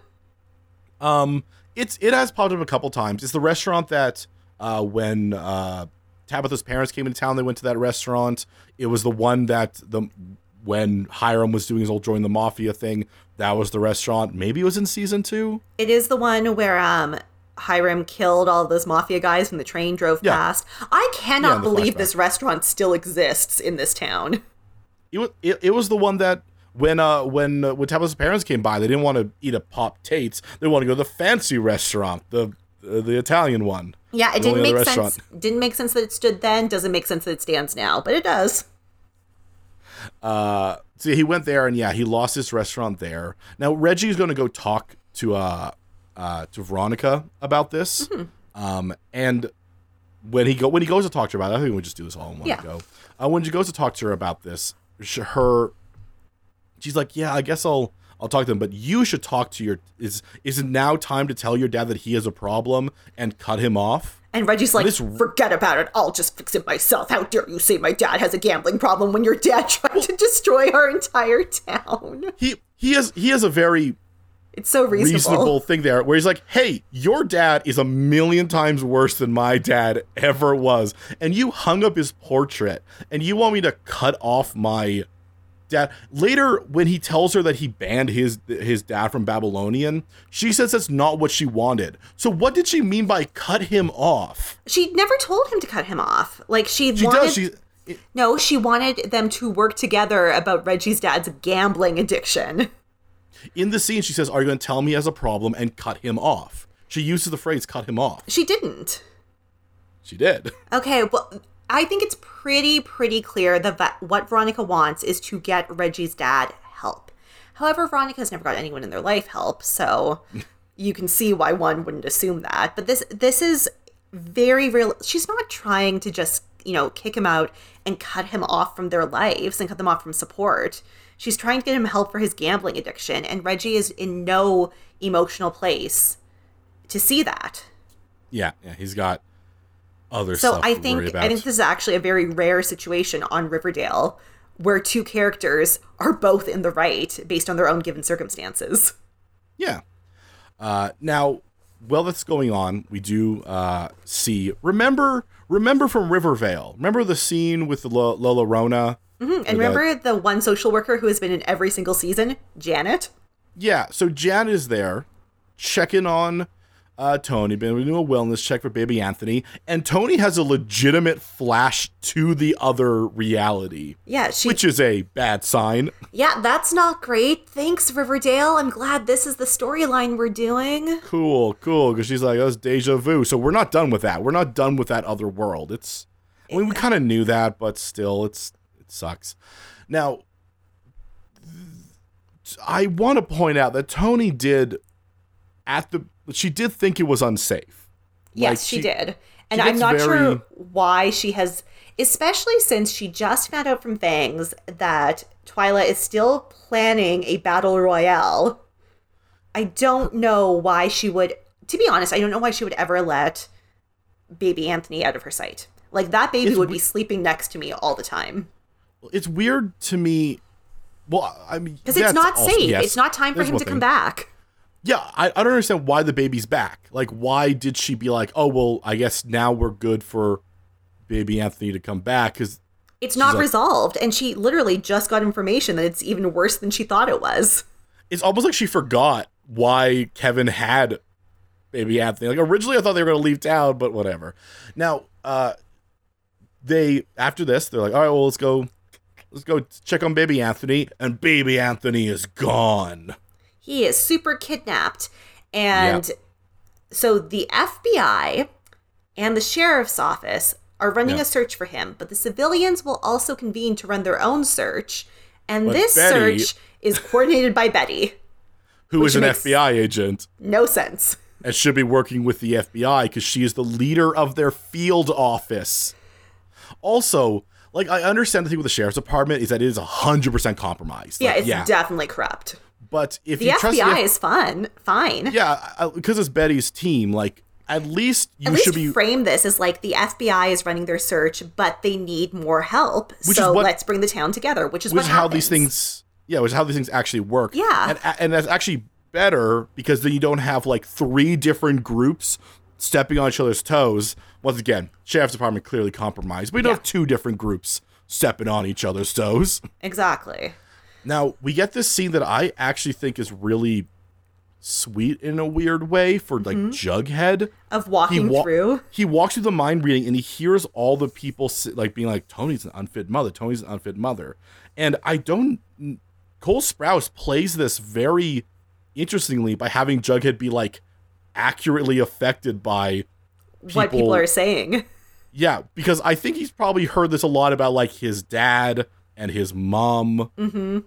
Um... It's It has popped up a couple times. It's the restaurant that uh, when uh, Tabitha's parents came into town, they went to that restaurant. It was the one that the when Hiram was doing his old join the mafia thing, that was the restaurant. Maybe it was in season two. It is the one where um, Hiram killed all of those mafia guys when the train drove yeah. past. I cannot yeah, believe flashback. This restaurant still exists in this town. It was, it, it was the one that... When uh when uh, when Tabitha's parents came by, they didn't want to eat a Pop-Tates. They wanted to go to the fancy restaurant, the uh, the Italian one. Yeah, it didn't make sense. Didn't make sense that it stood then. Doesn't make sense that it stands now, but it does. Uh, see, he went there, and yeah, he lost his restaurant there. Now Reggie's going to go talk to uh uh to Veronica about this. Mm-hmm. Um, and when he go when he goes to talk to her about it, I think we just do this all in one yeah. go. Uh, when she goes to talk to her about this, her. She's like, yeah, I guess I'll I'll talk to him, but you should talk to your is is it now time to tell your dad that he has a problem and cut him off? And Reggie's like, this... forget about it. I'll just fix it myself. How dare you say my dad has a gambling problem when your dad tried to destroy our entire town? He he has he has a very it's so reasonable. reasonable thing there where he's like, hey, your dad is a million times worse than my dad ever was, and you hung up his portrait, and you want me to cut off my dad. Later, when he tells her that he banned his his dad from Babylonian, she says that's not what she wanted. So what did she mean by cut him off? She never told him to cut him off. Like she, she wanted, does. She, it, no, she wanted them to work together about Reggie's dad's gambling addiction. In the scene, she says, "Are you going to tell me he has a problem and cut him off?" She uses the phrase "cut him off." She didn't. She did. Okay, well. I think it's pretty, pretty clear that what Veronica wants is to get Reggie's dad help. However, Veronica's never got anyone in their life help, so you can see why one wouldn't assume that. But this this is very real. She's not trying to just, you know, kick him out and cut him off from their lives and cut them off from support. She's trying to get him help for his gambling addiction, and Reggie is in no emotional place to see that. Yeah, yeah, he's got... Other so stuff I think about. I think this is actually a very rare situation on Riverdale where two characters are both in the right based on their own given circumstances. Yeah. Uh, now while that's going on, we do uh, see, remember remember from Riverdale, remember the scene with the L- Lola Rona? Mm-hmm. And remember the-, the one social worker who has been in every single season, Janet? Yeah, so Janet is there, checking on uh, Toni, been doing a wellness check for baby Anthony, and Toni has a legitimate flash to the other reality. Yeah, she, which is a bad sign. Yeah, that's not great. Thanks, Riverdale. I'm glad this is the storyline we're doing. Cool, cool, because she's like, that's deja vu. So we're not done with that. We're not done with that other world. It's, I mean, we kind of knew that, but still, it's it sucks. Now, I want to point out that Toni did at the she did think it was unsafe. Yes, like she, she did. And she I'm not very... sure why she has, especially since she just found out from Fangs that Twyla is still planning a battle royale. I don't know why she would, to be honest, I don't know why she would ever let baby Anthony out of her sight. Like that baby it's would we- be sleeping next to me all the time. It's weird to me. Well, I mean, because it's not also, safe. Yes, it's not time for him to thing. come back. Yeah, I, I don't understand why the baby's back. Like, why did she be like, oh, well, I guess now we're good for baby Anthony to come back? Because it's not resolved. Like, and she literally just got information that it's even worse than she thought it was. It's almost like she forgot why Kevin had baby Anthony. Like, originally I thought they were going to leave town, but whatever. Now, uh, they, after this, they're like, all right, well, let's go. Let's go check on baby Anthony, and baby Anthony is gone. He is super kidnapped. And yeah. so the F B I and the sheriff's office are running yeah. a search for him, but the civilians will also convene to run their own search. And but this Betty, search is coordinated by Betty. Who is an F B I agent. No sense. And should be working with the F B I because she is the leader of their field office. Also... Like, I understand the thing with the sheriff's department is that it is one hundred percent compromised. Like, yeah, it's yeah. definitely corrupt. But if the you F B I trust the F B I is fun, fine. Yeah, because it's Betty's team. Like, at least you at least should be frame this as like the F B I is running their search, but they need more help. Which so is what, let's bring the town together. Which is which what happens. How these things. Yeah, which is how these things actually work. Yeah, and and that's actually better because then you don't have like three different groups stepping on each other's toes. Once again, sheriff's department clearly compromised. We don't yeah. have two different groups stepping on each other's toes. Exactly. Now, we get this scene that I actually think is really sweet in a weird way for, like, mm-hmm. Jughead. Of walking he wa- through. He walks through the mind reading, and he hears all the people, like, being like, Tony's an unfit mother. Tony's an unfit mother. And I don't... Cole Sprouse plays this very interestingly by having Jughead be, like, accurately affected by... People, what people are saying. Yeah, because I think he's probably heard this a lot about, like, his dad and his mom. Mm-hmm.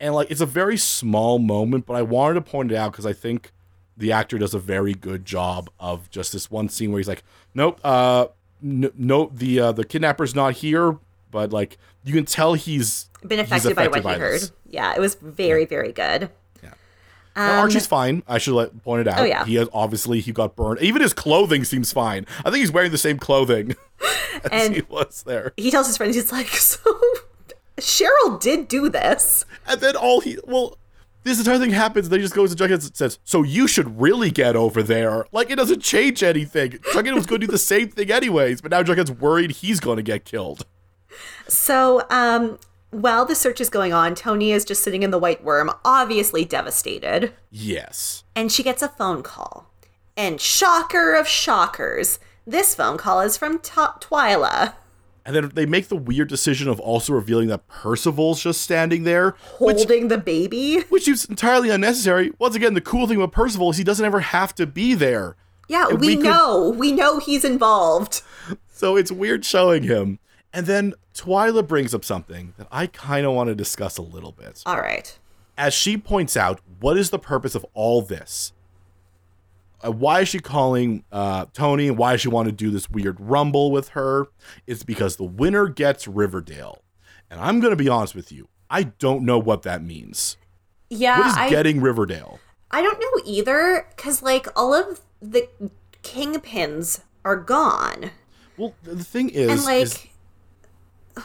And, like, it's a very small moment, but I wanted to point it out because I think the actor does a very good job of just this one scene where he's like, nope, uh, n- nope, the uh, the kidnapper's not here, but, like, you can tell he's been affected, he's affected by what by he heard. This. Yeah, it was very, yeah. very good. Well, Archie's fine. I should let, point it out. Oh, yeah. He has, obviously, he got burned. Even his clothing seems fine. I think he's wearing the same clothing as and he was there. He tells his friends, he's like, so Cheryl did do this. And then all he, well, this entire thing happens. Then he just goes to Jughead and says, so you should really get over there. Like, it doesn't change anything. Jughead was going to do the same thing anyways, but now Jughead's worried he's going to get killed. So, um... while the search is going on, Toni is just sitting in the White Worm, obviously devastated. Yes. And she gets a phone call. And shocker of shockers, this phone call is from T- Twyla. And then they make the weird decision of also revealing that Percival's just standing there. Holding which, the baby. Which is entirely unnecessary. Once again, the cool thing about Percival is he doesn't ever have to be there. Yeah, we, we know. Could... We know he's involved. So it's weird showing him. And then Twyla brings up something that I kind of want to discuss a little bit. All right. As she points out, what is the purpose of all this? Uh, why is she calling uh, Toni? And why does she want to do this weird rumble with her? It's because the winner gets Riverdale. And I'm going to be honest with you. I don't know what that means. Yeah. What is I, getting Riverdale? I don't know either. Because, like, all of the kingpins are gone. Well, the thing is... And, like... Is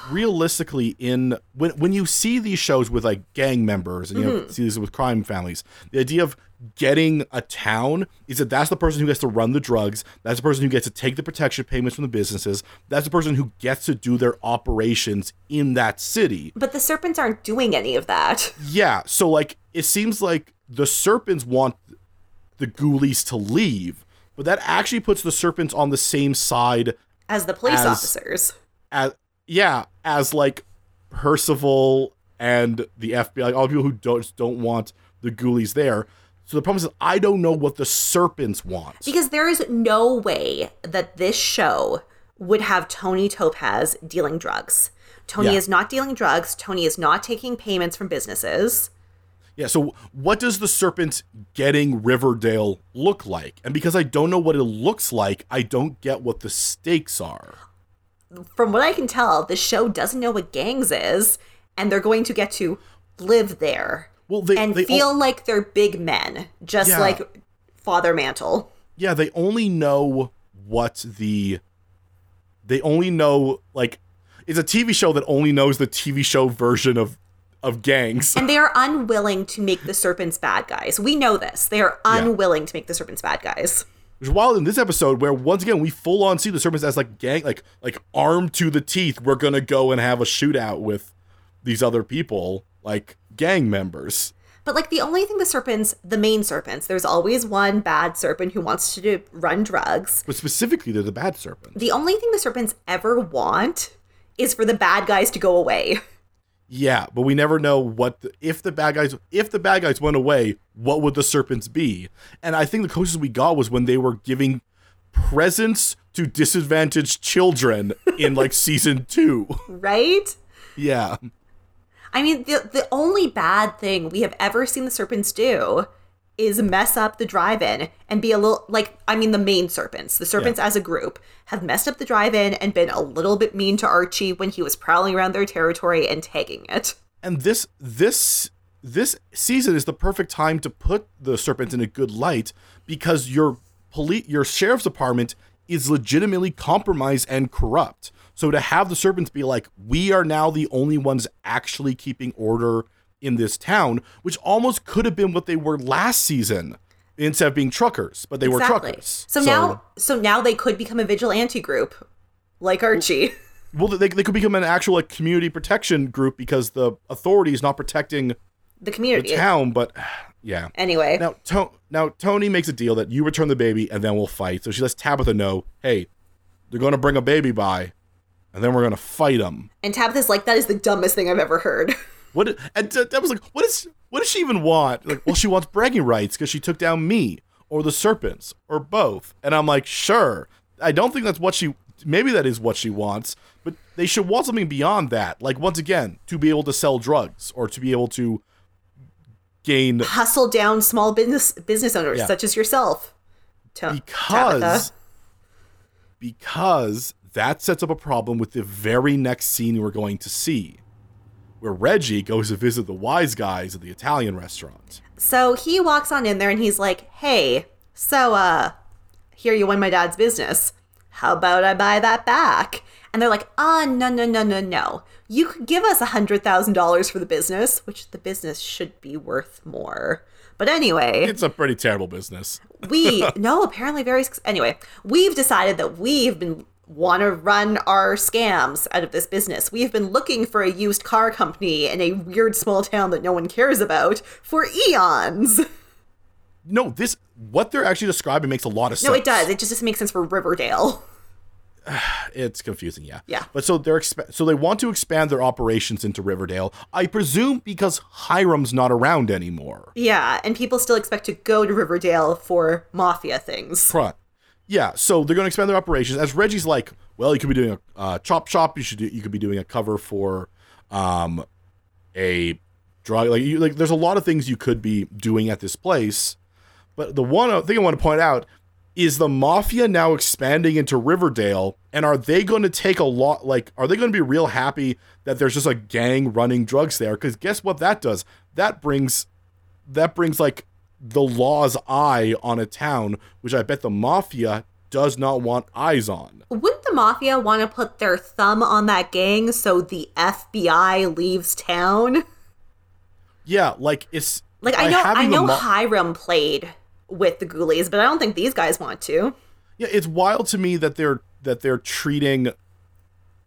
realistically, in when when you see these shows with like gang members and you mm-hmm. know, see this with crime families, the idea of getting a town is that that's the person who gets to run the drugs, that's the person who gets to take the protection payments from the businesses, that's the person who gets to do their operations in that city. But the Serpents aren't doing any of that. Yeah, so like it seems like the Serpents want the Ghoulies to leave, but that actually puts the Serpents on the same side as the police as, officers. As, yeah, as like Percival and the F B I, all the people who don't don't want the Ghoulies there. So the problem is I don't know what the Serpents want. Because there is no way that this show would have Toni Topaz dealing drugs. Toni yeah. is not dealing drugs. Toni is not taking payments from businesses. Yeah, so what does the Serpents getting Riverdale look like? And because I don't know what it looks like, I don't get what the stakes are. From what I can tell, the show doesn't know what gangs is, and they're going to get to live there. Well, they, and they feel o- like they're big men, just yeah. like Father Mantle. Yeah, they only know what the... They only know, like... It's a T V show that only knows the T V show version of, of gangs. And they are unwilling to make the Serpents bad guys. We know this. They are unwilling yeah. to make the Serpents bad guys. Which is wild in this episode where, once again, we full-on see the Serpents as, like, gang... Like, like armed to the teeth, we're gonna go and have a shootout with these other people. Like... gang members. But like the only thing the Serpents, the main Serpents, there's always one bad Serpent who wants to do, run drugs. But specifically, they're the bad Serpents. The only thing the Serpents ever want is for the bad guys to go away. Yeah, but we never know what the, if the bad guys if the bad guys went away, what would the Serpents be? And I think the closest we got was when they were giving presents to disadvantaged children in like season two. Right? Yeah. I mean, the the only bad thing we have ever seen the Serpents do is mess up the drive-in and be a little, like, I mean, the main Serpents, the Serpents yeah. as a group, have messed up the drive-in and been a little bit mean to Archie when he was prowling around their territory and tagging it. And this this this season is the perfect time to put the Serpents in a good light because your police, your sheriff's department is legitimately compromised and corrupt. So to have the Serpents be like, we are now the only ones actually keeping order in this town, which almost could have been what they were last season instead of being truckers, but they exactly. were truckers. So, so now so now they could become a vigilante group like Archie. Well, well they, they could become an actual like, community protection group because the authority is not protecting the community, the town, but yeah. Anyway. Now, to- now Toni makes a deal that you return the baby and then we'll fight. So she lets Tabitha know, hey, they're going to bring a baby by. And then we're going to fight them. And Tabitha's like, that is the dumbest thing I've ever heard. What? And Tabitha's like, what is? What does she even want? Like, well, she wants bragging rights because she took down me or the Serpents or both. And I'm like, sure. I don't think that's what she, maybe that is what she wants, but they should want something beyond that. Like, once again, to be able to sell drugs or to be able to gain. Hustle down small business business owners yeah. such as yourself. Ta- because, Tabitha. Because. That sets up a problem with the very next scene we're going to see, where Reggie goes to visit the wise guys at the Italian restaurant. So he walks on in there and he's like, hey, so uh, here you won my dad's business. How about I buy that back? And they're like, ah, oh, no, no, no, no, no. You could give us one hundred thousand dollars for the business, which the business should be worth more. But anyway. It's a pretty terrible business. we, no, apparently very, anyway, we've decided that we've been... want to run our scams out of this business. We've been looking for a used car company in a weird small town that no one cares about for eons. No, this, what they're actually describing makes a lot of sense. No, it does. It just doesn't make sense for Riverdale. It's confusing, yeah. Yeah. But so they're exp- so they want to expand their operations into Riverdale, I presume because Hiram's not around anymore. Yeah, and people still expect to go to Riverdale for mafia things. Right. Yeah, so they're going to expand their operations. As Reggie's like, well, you could be doing a uh, chop shop. You should. Do, you could be doing a cover for um, a drug. Like, you, like, there's a lot of things you could be doing at this place. But the one thing I want to point out is the mafia now expanding into Riverdale. And are they going to take a lot? Like, are they going to be real happy that there's just a gang running drugs there? Because guess what that does? That brings, that brings like. The law's eye on a town, which I bet the mafia does not want eyes on. Wouldn't the mafia want to put their thumb on that gang so the F B I leaves town? Yeah, like it's like I know I know mo- Hiram played with the Ghoulies, but I don't think these guys want to. Yeah, it's wild to me that they're that they're treating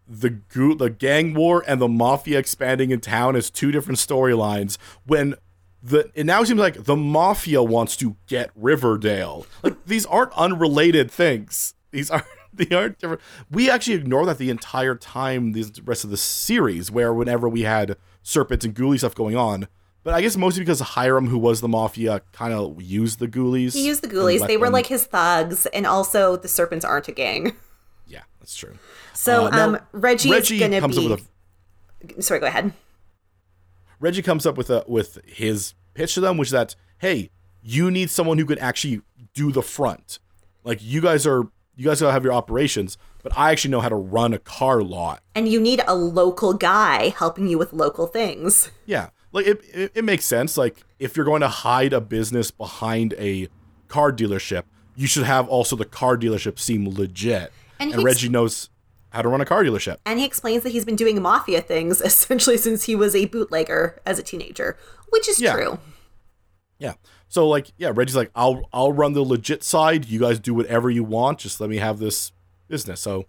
the go- the gang war and the mafia expanding in town as two different storylines when the it now seems like the mafia wants to get Riverdale. Like these aren't unrelated things. These aren't they aren't different. We actually ignore that the entire time the rest of the series, where whenever we had Serpents and Ghoulie stuff going on. But I guess mostly because Hiram, who was the mafia, kind of used the Ghoulies. He used the Ghoulies. They were them. like his thugs. And also the Serpents aren't a gang. Yeah, that's true. So uh, um, Reggie's Reggie going to be... Up with a... Sorry, go ahead. Reggie comes up with a, with his pitch to them, which is that, hey, you need someone who can actually do the front. Like, you guys are... You guys gotta have your operations, but I actually know how to run a car lot. And you need a local guy helping you with local things. Yeah, like it, it, it makes sense. Like if you're going to hide a business behind a car dealership, you should have also the car dealership seem legit. And, and Reggie ex- knows how to run a car dealership. And he explains that he's been doing mafia things essentially since he was a bootlegger as a teenager, which is yeah. true. Yeah. So, like, yeah, Reggie's like, I'll I'll run the legit side. You guys do whatever you want. Just let me have this business. So,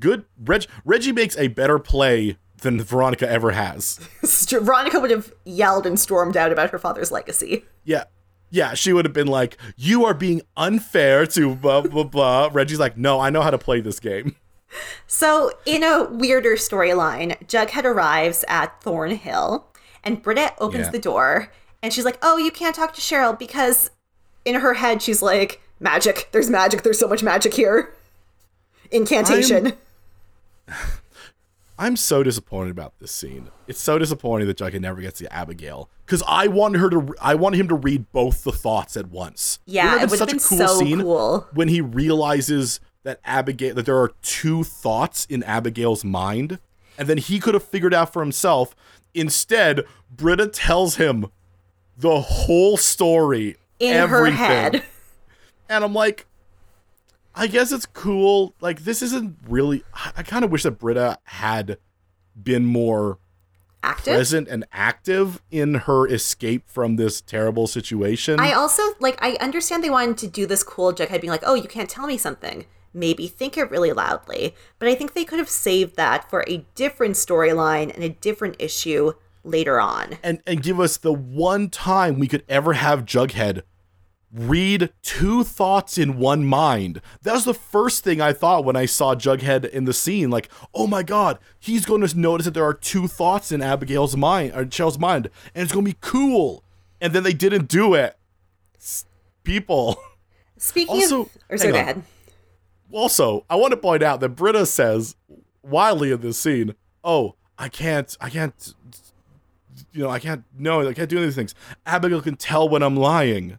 good. Reg, Reggie makes a better play than Veronica ever has. Veronica would have yelled and stormed out about her father's legacy. Yeah. Yeah, she would have been like, you are being unfair to blah, blah, blah. Reggie's like, no, I know how to play this game. So, in a weirder storyline, Jughead arrives at Thornhill, and Britta opens yeah. the door. And she's like, oh, you can't talk to Cheryl because in her head, she's like, magic. There's magic. There's so much magic here. Incantation. I'm, I'm so disappointed about this scene. It's so disappointing that Jughead never gets to Abigail because I want her to. I want him to read both the thoughts at once. Yeah, it would have been such a cool scene when he realizes that Abigail that there are two thoughts in Abigail's mind, and then he could have figured out for himself. Instead, Britta tells him the whole story in everything. Her head. And I'm like, I guess it's cool. Like, this isn't really... I kind of wish that Britta had been more active, present and active in her escape from this terrible situation. I also, like, I understand they wanted to do this cool Jughead being like, oh, you can't tell me something. Maybe think it really loudly. But I think they could have saved that for a different storyline and a different issue later on. And and give us the one time we could ever have Jughead read two thoughts in one mind. That was the first thing I thought when I saw Jughead in the scene. Like, oh my God, he's going to notice that there are two thoughts in Abigail's mind, or Cheryl's mind, and it's going to be cool. And then they didn't do it. People. Speaking also, of... Or so bad. Also, I want to point out that Britta says, wildly in this scene, oh, I can't, I can't... You know, I can't, no, I can't do any of these things. Abigail can tell when I'm lying.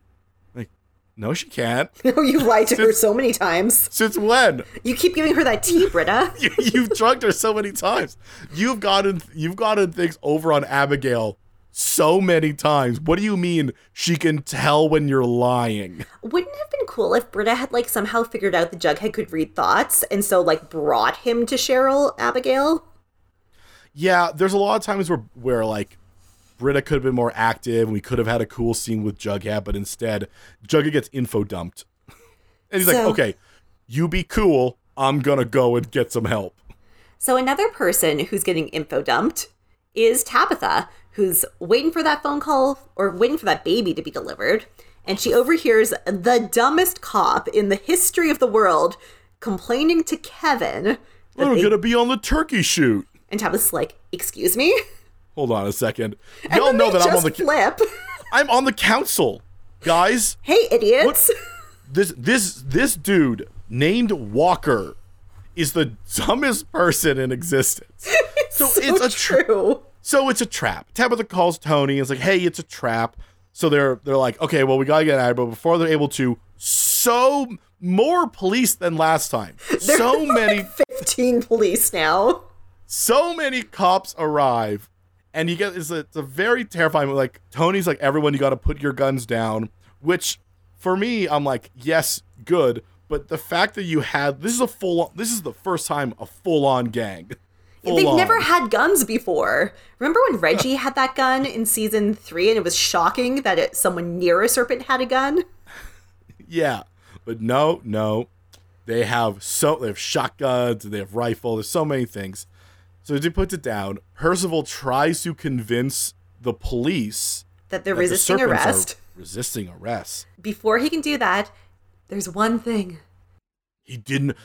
Like, no, she can't. No, you lied to since, her so many times. Since when? You keep giving her that tea, Britta. you, you've drugged her so many times. You've gotten, you've gotten things over on Abigail so many times. What do you mean she can tell when you're lying? Wouldn't it have been cool if Britta had, like, somehow figured out the Jughead could read thoughts and so, like, brought him to Cheryl, Abigail? Yeah, there's a lot of times where, where like, Britta could have been more active, and we could have had a cool scene with Jughead, but instead, Jughead gets info dumped. And he's so, like, okay, you be cool, I'm gonna go and get some help. So another person who's getting info dumped is Tabitha, who's waiting for that phone call, or waiting for that baby to be delivered, and she overhears the dumbest cop in the history of the world complaining to Kevin that I'm they- gonna be on the turkey shoot. And Tabitha's like, excuse me? Hold on a second. Y'all know that I'm on the flip. I'm on the council, guys. Hey, idiots! Look, this this this dude named Walker is the dumbest person in existence. it's so, so it's a tra- true. So it's a trap. Tabitha calls Tony and is like, "Hey, it's a trap." So they're they're like, "Okay, well, we gotta get out of here." But before they're able to, so more police than last time. There so are many, like fifteen police now. So many cops arrive. And you get it's a, it's a very terrifying. Like Tony's like, everyone, you got to put your guns down. Which, for me, I'm like, yes, good. But the fact that you had this is a full this is the first time a full-on gang. Full They've on. never had guns before. Remember when Reggie had that gun in season three, and it was shocking that it, someone near a serpent had a gun? Yeah, but no, no, they have so they have shotguns, they have rifle. There's so many things. So he puts it down. Percival tries to convince the police that they're that resisting the arrest. Resisting arrest. Before he can do that, there's one thing. He didn't.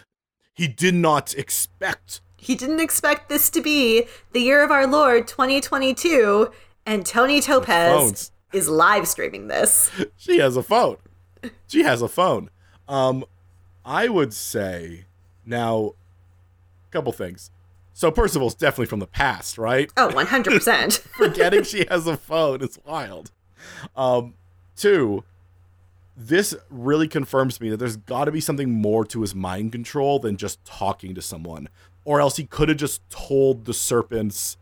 He did not expect. He didn't expect this to be the year of our Lord twenty twenty-two, and Toni Topaz is live streaming this. She has a phone. She has a phone. Um, I would say now, a couple things. So Percival's definitely from the past, right? Oh, one hundred percent. Forgetting she has a phone is wild. Um, two, this really confirms to me that there's got to be something more to his mind control than just talking to someone. Or else he could have just told the serpents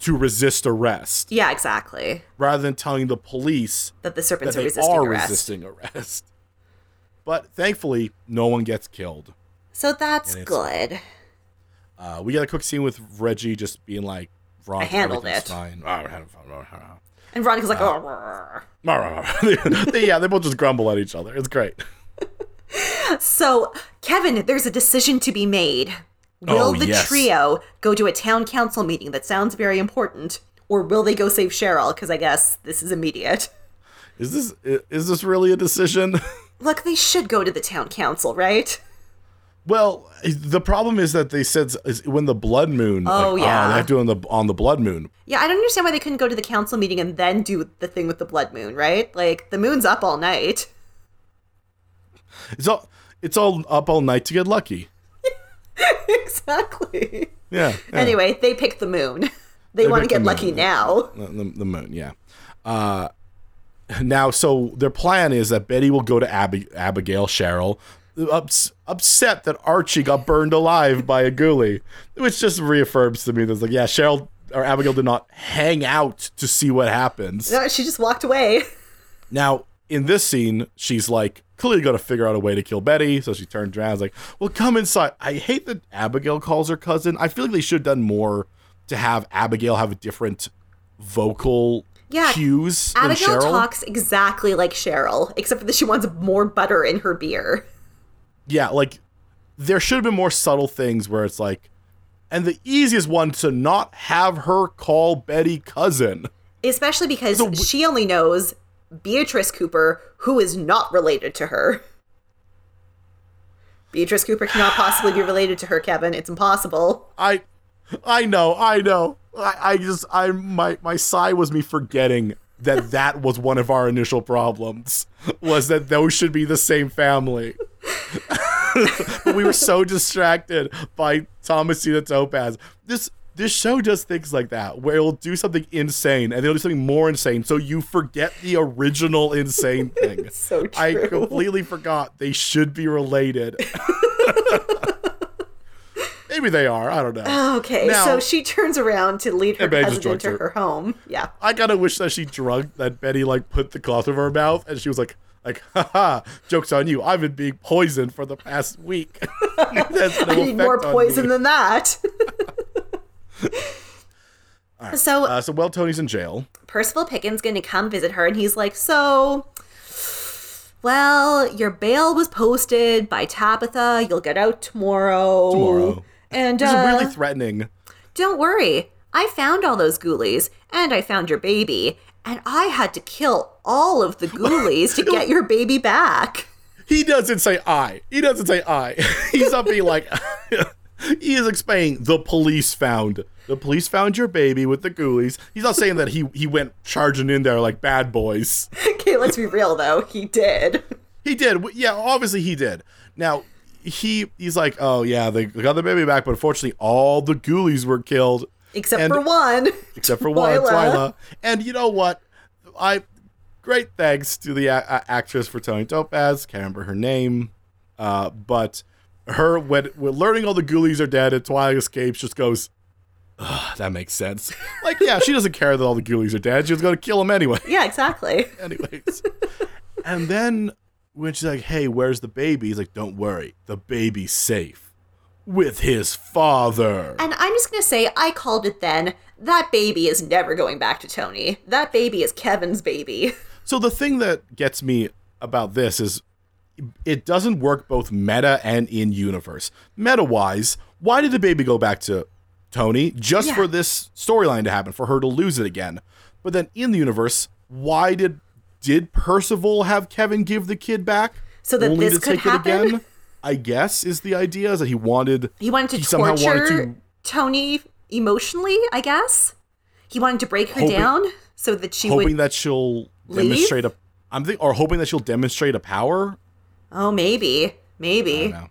to resist arrest. Yeah, exactly. Rather than telling the police that the serpents that are, resisting, are arrest. resisting arrest. But thankfully, no one gets killed. So that's good. Uh, we got a quick scene with Reggie just being like, Veronica, I handled it. Fine. And Veronica's like, uh, oh. Yeah, they both just grumble at each other. It's great. So, Kevin, there's a decision to be made. Will oh, the yes. trio go to a town council meeting that sounds very important, or will they go save Cheryl? Because I guess this is immediate. Is this is this really a decision? Look, they should go to the town council, right? Well, the problem is that they said is when the blood moon. Oh, like, yeah. Oh, they have to do on the, on the blood moon. Yeah, I don't understand why they couldn't go to the council meeting and then do the thing with the blood moon, right? Like, the moon's up all night. It's all, it's all up all night to get lucky. Exactly. Yeah, yeah. Anyway, they pick the moon. They, they want to get lucky now. The, the, the moon, yeah. Uh, now, so their plan is that Betty will go to Ab- Abigail, Cheryl, ups, upset that Archie got burned alive by a ghoulie, which just reaffirms to me that's like, yeah, Cheryl or Abigail did not hang out to see what happens. No, she just walked away. Now, in this scene, she's like, clearly got to figure out a way to kill Betty. So she turns around and is like, well, come inside. I hate that Abigail calls her cousin. I feel like they should have done more to have Abigail have a different vocal yeah, cues Abigail than Cheryl. Talks exactly like Cheryl, except for that she wants more butter in her beer. Yeah, like there should have been more subtle things where it's like, and the easiest one to not have her call Betty cousin. Especially because so, she only knows Beatrice Cooper, who is not related to her. Beatrice Cooper cannot possibly be related to her, Kevin. It's impossible. I, I know, I know. I, I just, I, my, my sigh was me forgetting that that was one of our initial problems. Was that those should be the same family. But we were so distracted by Thomasina Topaz. This. This show does things like that, where it'll do something insane, and they'll do something more insane, so you forget the original insane thing. It's so true. I completely forgot they should be related. Maybe they are. I don't know. Okay, now, so she turns around to lead her cousin into her. her home. Yeah. I kind of wish that she drugged, that Betty, like, put the cloth over her mouth, and she was like, Like, haha, joke's on you. I've been being poisoned for the past week. That's no I need more poison than that. Right. So, uh, so while Tony's in jail, Percival Pickens going to come visit her, and he's like, so, well, your bail was posted by Tabitha. You'll get out tomorrow. Tomorrow. And this uh, is really threatening. Don't worry. I found all those ghoulies, and I found your baby, and I had to kill all of the ghoulies to get your baby back. He doesn't say I. He doesn't say I. He's not being like... He is explaining the police found. The police found your baby with the ghoulies. He's not saying that he, he went charging in there like bad boys. Okay, let's be real, though. He did. He did. Yeah, obviously he did. Now, he he's like, oh, yeah, they got the baby back, but unfortunately all the ghoulies were killed. Except and, for one. Except for Twyla. one, Twyla. And you know what? I Great thanks to the uh, actress for Toni Topaz. Can't remember her name. Uh, but... Her, when, when learning all the ghoulies are dead and Twyla escapes, just goes, ugh, that makes sense. Like, yeah, she doesn't care that all the ghoulies are dead. She was going to kill them anyway. Yeah, exactly. Anyways. And then When she's like, hey, where's the baby? He's like, don't worry, the baby's safe. With his father. And I'm just going to say, I called it then. That baby is never going back to Toni. That baby is Kevin's baby. So the thing that gets me about this is it doesn't work both meta and in-universe. Meta-wise, why did the baby go back to Toni? Just yeah. for this storyline to happen, for her to lose it again. But then in the universe, why did did Percival have Kevin give the kid back? So that only this to could take happen? It again? I guess is the idea is that he wanted he wanted to he torture wanted to, Toni emotionally. I guess he wanted to break her hoping, down so that she hoping would that she'll leave? demonstrate a I'm think or hoping that she'll demonstrate a power. Oh, maybe, maybe. I don't know.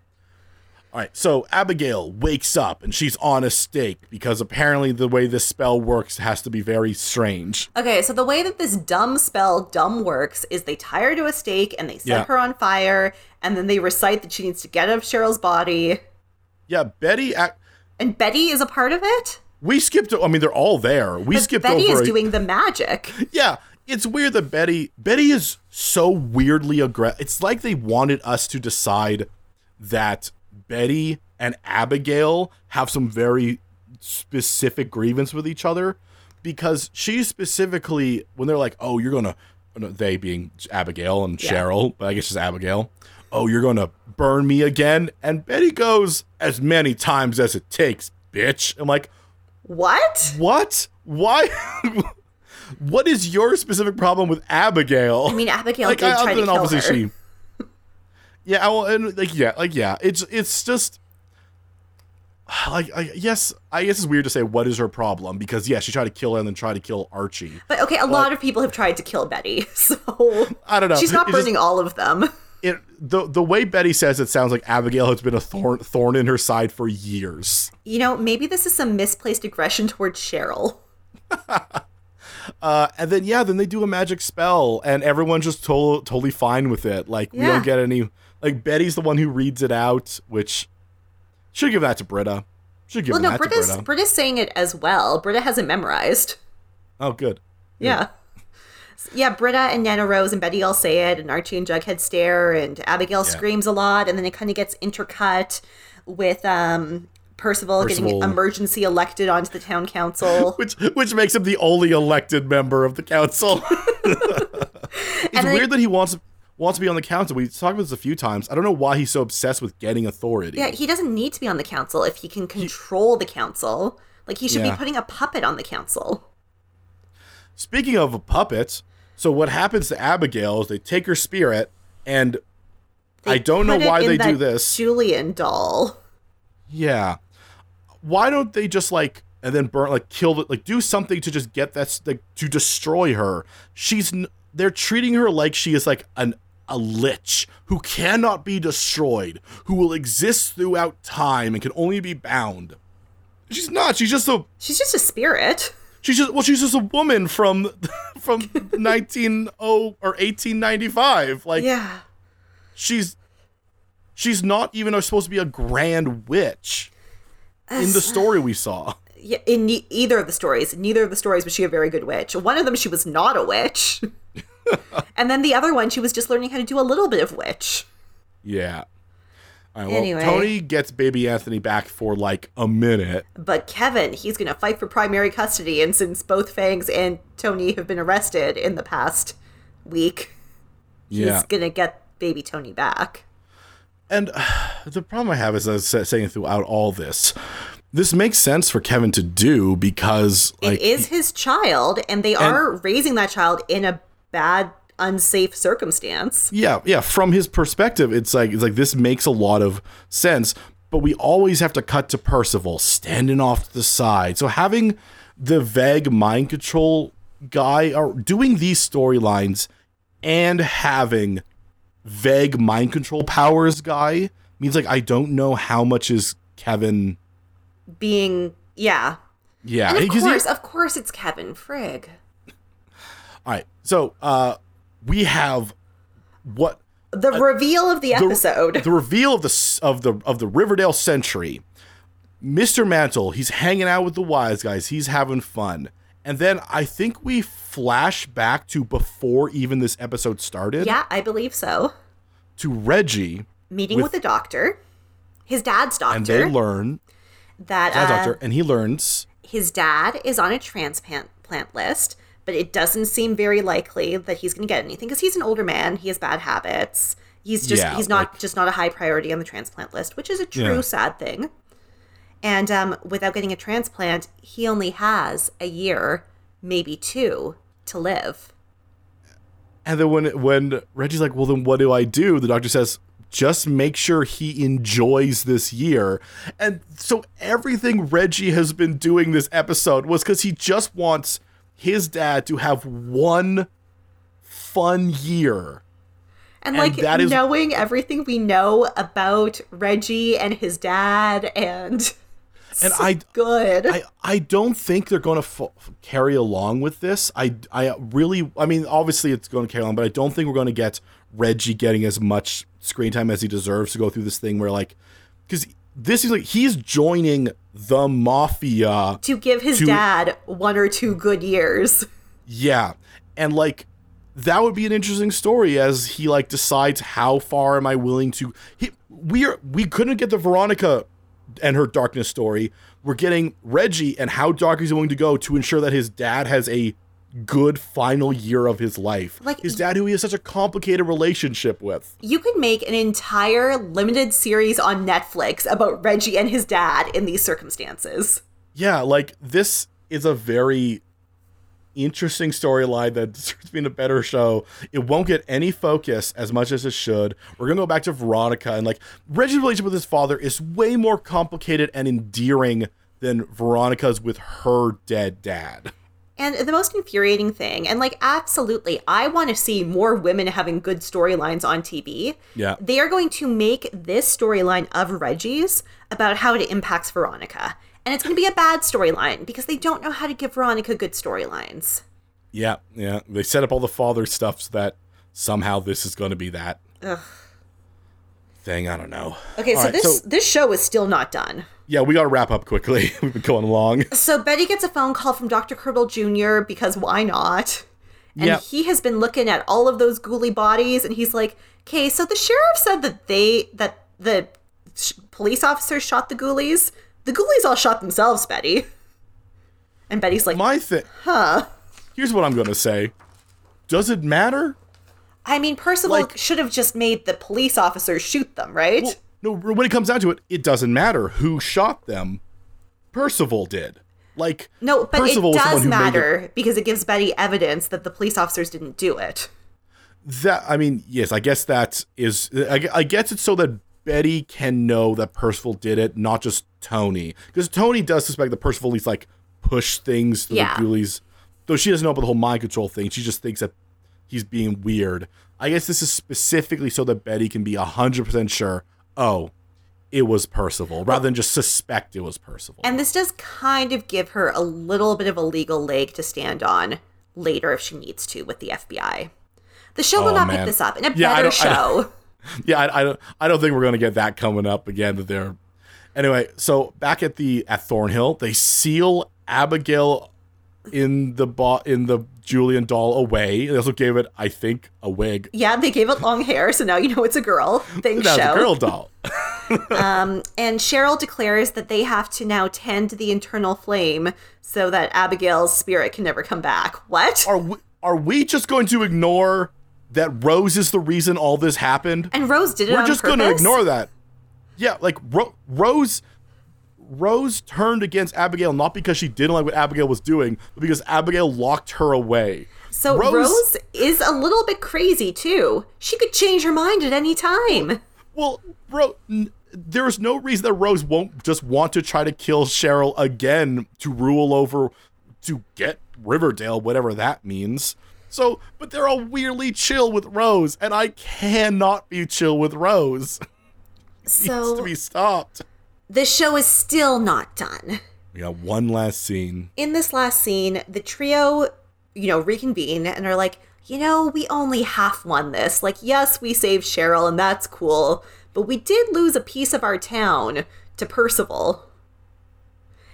All right, so Abigail wakes up and she's on a stake because apparently the way this spell works has to be very strange. Okay, so the way that this dumb spell dumb works is they tie her to a stake and they set yeah. her on fire, and then they recite that she needs to get out of Cheryl's body. Yeah, Betty... Ac- and Betty is a part of it? We skipped... I mean, they're all there. We but skipped Betty over... Betty is a- doing the magic. Yeah, it's weird that Betty... Betty is so weirdly aggressive. It's like they wanted us to decide that... Betty and Abigail have some very specific grievance with each other because she specifically, when they're like, oh, you're going to, they being Abigail and yeah. Cheryl, but I guess it's Abigail, oh, you're going to burn me again. And Betty goes, as many times as it takes, bitch. I'm like, what? What? Why? What is your specific problem with Abigail? I mean, Abigail like, did I, try to kill her. She, Yeah, well, and like, yeah, like, yeah, it's it's just, like, I, yes, I guess it's weird to say what is her problem, because, yeah, she tried to kill her and then tried to kill Archie. But, okay, a but, lot of people have tried to kill Betty, so. I don't know. She's not it burning just, all of them. It the the way Betty says it sounds like Abigail has been a thorn, thorn in her side for years. You know, maybe this is some misplaced aggression towards Cheryl. Uh, and then, yeah, then they do a magic spell, and everyone's just to- totally fine with it. Like, yeah. we don't get any... Like, Betty's the one who reads it out, which should give that to Britta. Should give well, no, that Britta's, to Britta. Britta's saying it as well. Britta has it memorized. Oh, good. Yeah. Yeah, yeah, Britta and Nana Rose and Betty all say it, and Archie and Jughead stare, and Abigail yeah. screams a lot, and then it kind of gets intercut with um, Percival, Percival getting emergency elected onto the town council. which which makes him the only elected member of the council. It's and weird I- that he wants... wants to be on the council. We talked about this a few times. I don't know why he's so obsessed with getting authority. Yeah, he doesn't need to be on the council if he can control he, the council. Like, he should yeah. be putting a puppet on the council. Speaking of a puppet, so what happens to Abigail is they take her spirit, and they I don't know why they do this. Julian doll. Yeah. Why don't they just, like... and then burn, like, kill... the, like, do something to just get that... like, to destroy her. She's... N- they're treating her like she is, like, an... a lich who cannot be destroyed, who will exist throughout time and can only be bound. She's not. She's just a. She's just a spirit. She's just well. She's just a woman from from nineteen oh or eighteen ninety five. Like yeah. She's she's not even supposed to be a grand witch. Uh, in the story we saw. Yeah, in ne- either of the stories, neither of the stories was she a very good witch. One of them, she was not a witch. And then the other one, she was just learning how to do a little bit of witch. Yeah. All right, well, anyway. Toni gets baby Anthony back for like a minute. But Kevin, he's going to fight for primary custody. And since both Fangs and Toni have been arrested in the past week, yeah. he's going to get baby Toni back. And uh, the problem I have is, as I was saying throughout all this, this makes sense for Kevin to do because. Like, it is his child, and they and, are raising that child in a bad, unsafe circumstance. Yeah, yeah. From his perspective, it's like it's like this makes a lot of sense, but we always have to cut to Percival standing off to the side. So having the vague mind control guy or doing these storylines and having vague mind control powers guy means like I don't know how much is Kevin being yeah. Yeah. And of course, he, of course it's Kevin Frigg. All right. So uh, we have what the uh, reveal of the episode, the, the reveal of the of the of the Riverdale Century. Mister Mantle, he's hanging out with the wise guys. He's having fun. And then I think we flash back to before even this episode started. Yeah, I believe so. to Reggie meeting with, with the doctor, his dad's doctor, and they learn that dad's uh, doctor, and he learns his dad is on a transplant plant list, but it doesn't seem very likely that he's going to get anything because he's an older man, he has bad habits. He's just yeah, he's not like, just not a high priority on the transplant list, which is a true yeah. sad thing. And um, without getting a transplant, he only has a year, maybe two, to live. And then when when Reggie's like, well, then what do I do? The doctor says, just make sure he enjoys this year. And so everything Reggie has been doing this episode was because he just wants his dad to have one fun year. And, and like, is- knowing everything we know about Reggie and his dad and... And so I, good. I I don't think they're going to f- carry along with this. I, I really, I mean, obviously it's going to carry along, but I don't think we're going to get Reggie getting as much screen time as he deserves to go through this thing where like, because this is like, he's joining the mafia. To give his to, dad one or two good years. Yeah. And like, that would be an interesting story as he like decides how far am I willing to, he, we are, we couldn't get the Veronica and her darkness story. We're getting Reggie and how dark he's going to go to ensure that his dad has a good final year of his life. Like his dad, who he has such a complicated relationship with. You could make an entire limited series on Netflix about Reggie and his dad in these circumstances. Yeah, like this is a very interesting storyline that deserves being a better show. It won't get any focus as much as it should. We're gonna go back to Veronica, and like Reggie's relationship with his father is way more complicated and endearing than Veronica's with her dead dad. And the most infuriating thing, and like absolutely, I want to see more women having good storylines on T V. Yeah, they are going to make this storyline of Reggie's about how it impacts Veronica. And it's going to be a bad storyline because they don't know how to give Veronica good storylines. Yeah, yeah. They set up all the father stuff so that somehow this is going to be that Ugh. thing. I don't know. Okay, all so right, this so, this show is still not done. Yeah, we got to wrap up quickly. We've been going long. So Betty gets a phone call from Doctor Curdle Junior because why not? And yep. he has been looking at all of those ghouly bodies, and he's like, okay, so the sheriff said that they that the sh- police officers shot the ghoulies. The ghoulies all shot themselves, Betty. And Betty's like, My thing. Huh. Here's what I'm going to say. Does it matter? I mean, Percival like, should have just made the police officers shoot them, right? Well, no, when it comes down to it, it doesn't matter who shot them. Percival did. Like, no, but Percival it does matter it. because it gives Betty evidence that the police officers didn't do it. That, I mean, yes, I guess that is, I, I guess it's so that Betty can know that Percival did it, not just Toni. Because Toni does suspect that Percival at least, like, pushed things through yeah. the ghoulies. Though she doesn't know about the whole mind control thing. She just thinks that he's being weird. I guess this is specifically so that Betty can be one hundred percent sure, oh, it was Percival, rather than just suspect it was Percival. And this does kind of give her a little bit of a legal leg to stand on later if she needs to with the F B I. The show oh, will not man. pick this up in a yeah, better show. Yeah, I, I don't. I don't think we're going to get that coming up again. That they're anyway. So back at the at Thornhill, they seal Abigail in the bo- in the Julian doll away. They also gave it, I think, a wig. Yeah, they gave it long hair, so now you know it's a girl. Thanks, show. It's a girl doll. um, and Cheryl declares that they have to now tend the internal flame so that Abigail's spirit can never come back. What? Are we, are we just going to ignore that Rose is the reason all this happened? And Rose did it on purpose? We're just going to ignore that. Yeah, like, Ro- Rose Rose turned against Abigail not because she didn't like what Abigail was doing, but because Abigail locked her away. So Rose, Rose is a little bit crazy, too. She could change her mind at any time. Well, Ro- n- there is no reason that Rose won't just want to try to kill Cheryl again to rule over, to get Riverdale, whatever that means. So, but they're all weirdly chill with Rose, and I cannot be chill with Rose. So, needs to be stopped. This show is still not done. We got one last scene. In this last scene, the trio, you know, reconvene and are like, you know, we only half won this. Like, yes, we saved Cheryl, and that's cool, but we did lose a piece of our town to Percival.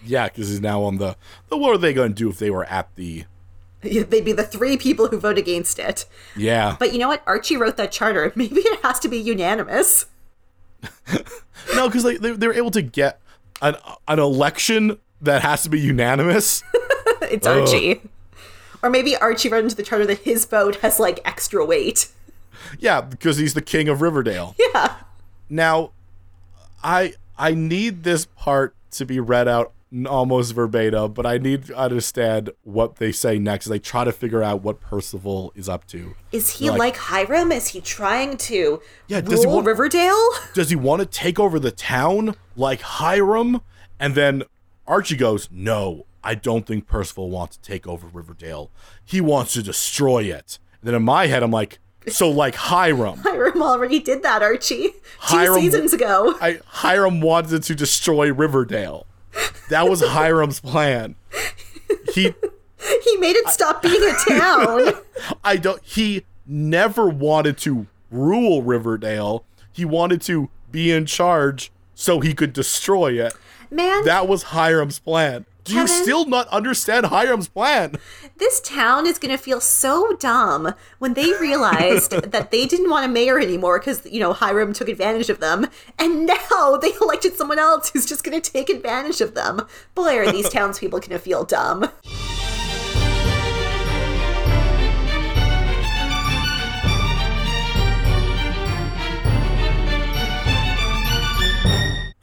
Yeah, because he's now on the. What are they going to do if they were at the They'd be the three people who vote against it. Yeah. But you know what? Archie wrote that charter. Maybe it has to be unanimous. No, because like, they, they were able to get an an election that has to be unanimous. It's Ugh. Archie. Or maybe Archie wrote into the charter that his vote has, like, extra weight. Yeah, because he's the king of Riverdale. Yeah. Now, I I need this part to be read out almost verbatim, but I need to understand what they say next. They try to figure out what Percival is up to. Is he like, like Hiram? Is he trying to yeah, rule does he want, Riverdale? Does he want to take over the town like Hiram? And then Archie goes, no, I don't think Percival wants to take over Riverdale. He wants to destroy it. And then in my head, I'm like, so like Hiram. Hiram already did that, Archie. Hiram, Two seasons ago. I, Hiram wanted to destroy Riverdale. That was Hiram's plan. He he made it stop being a town. I don't. He never wanted to rule Riverdale. He wanted to be in charge so he could destroy it. Man, that was Hiram's plan. Do Kevin, you still not understand Hiram's plan? This town is going to feel so dumb when they realized that they didn't want a mayor anymore because, you know, Hiram took advantage of them. And now they elected someone else who's just going to take advantage of them. Boy, are these townspeople going to feel dumb.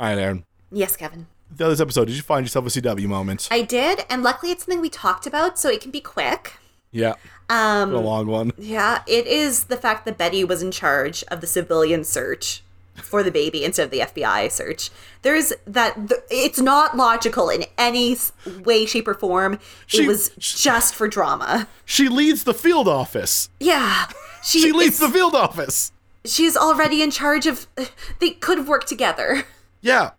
All right, Aaron. Yes, Kevin. The other episode, did you find yourself a C W moment? I did, and luckily it's something we talked about, so it can be quick. Yeah, um, a long one. Yeah, it is the fact that Betty was in charge of the civilian search for the baby instead of the F B I search. There's that. Th- it's not logical in any way, shape, or form. She, it was she, just for drama. She leads the field office. Yeah, she, she leads the field office. She's already in charge of. They could have worked together. Yeah.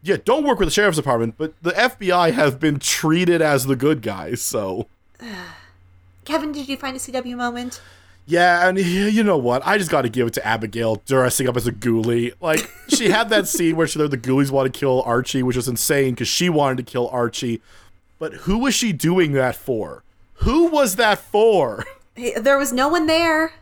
Yeah, don't work with the sheriff's department, but the F B I have been treated as the good guys, so. Kevin, did you find a C W moment? Yeah, and you know what? I just got to give it to Abigail dressing up as a ghoulie. Like, she had that scene where she, the ghoulies want to kill Archie, which was insane because she wanted to kill Archie. But who was she doing that for? Who was that for? There was no one there.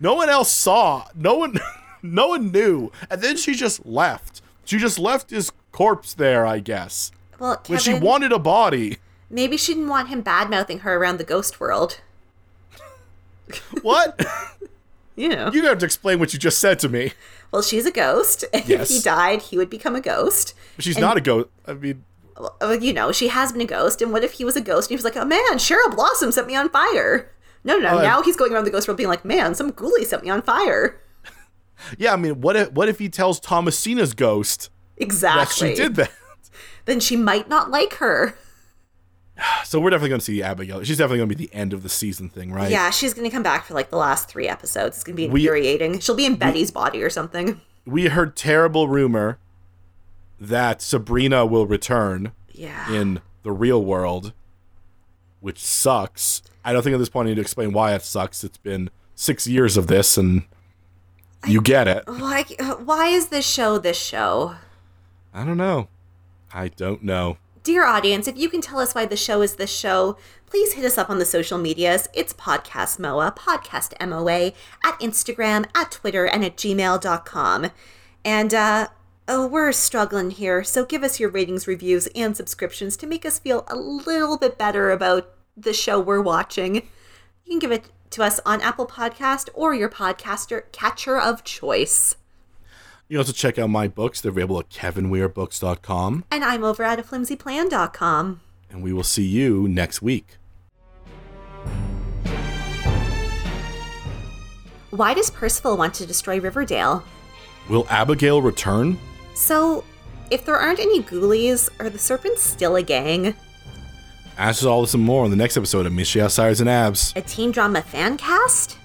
No one else saw. No one, no one knew. And then she just left. She just left his corpse there, I guess. Well, Kevin, when she wanted a body. Maybe she didn't want him bad-mouthing her around the ghost world. What? You know. You have to explain what you just said to me. Well, she's a ghost, and yes. If he died, he would become a ghost. But she's and, not a ghost. I mean... Well, you know, she has been a ghost, and what if he was a ghost, and he was like, oh man, Cheryl Blossom set me on fire. No, no, no. Uh, now he's going around the ghost world being like, man, some ghoulie set me on fire. Yeah, I mean, what if, what if he tells Thomasina's ghost exactly that she did that? Then she might not like her. So we're definitely going to see Abigail. She's definitely going to be the end of the season thing, right? Yeah, she's going to come back for like the last three episodes. It's going to be infuriating. We, She'll be in we, Betty's body or something. We heard terrible rumor that Sabrina will return yeah. in the real world, which sucks. I don't think at this point I need to explain why it sucks. It's been six years of this and... You get it. Why, why is this show this show? I don't know. I don't know. Dear audience, if you can tell us why the show is this show, please hit us up on the social medias. It's Podcast M O A, Podcast M O A, at Instagram, at Twitter, and at gmail dot com. And uh, oh, we're struggling here, so give us your ratings, reviews, and subscriptions to make us feel a little bit better about the show we're watching. You can give it to us on Apple Podcast or your podcaster catcher of choice. You can also check out my books. They're available at kevin weir books dot com. And I'm over at a flimsy plan dot com. And we will see you next week. Why does Percival want to destroy Riverdale? Will Abigail return? So, if there aren't any ghoulies, are the serpents still a gang? Ask us all this and more on the next episode of Michelle Sires and Abs, a teen drama fan cast.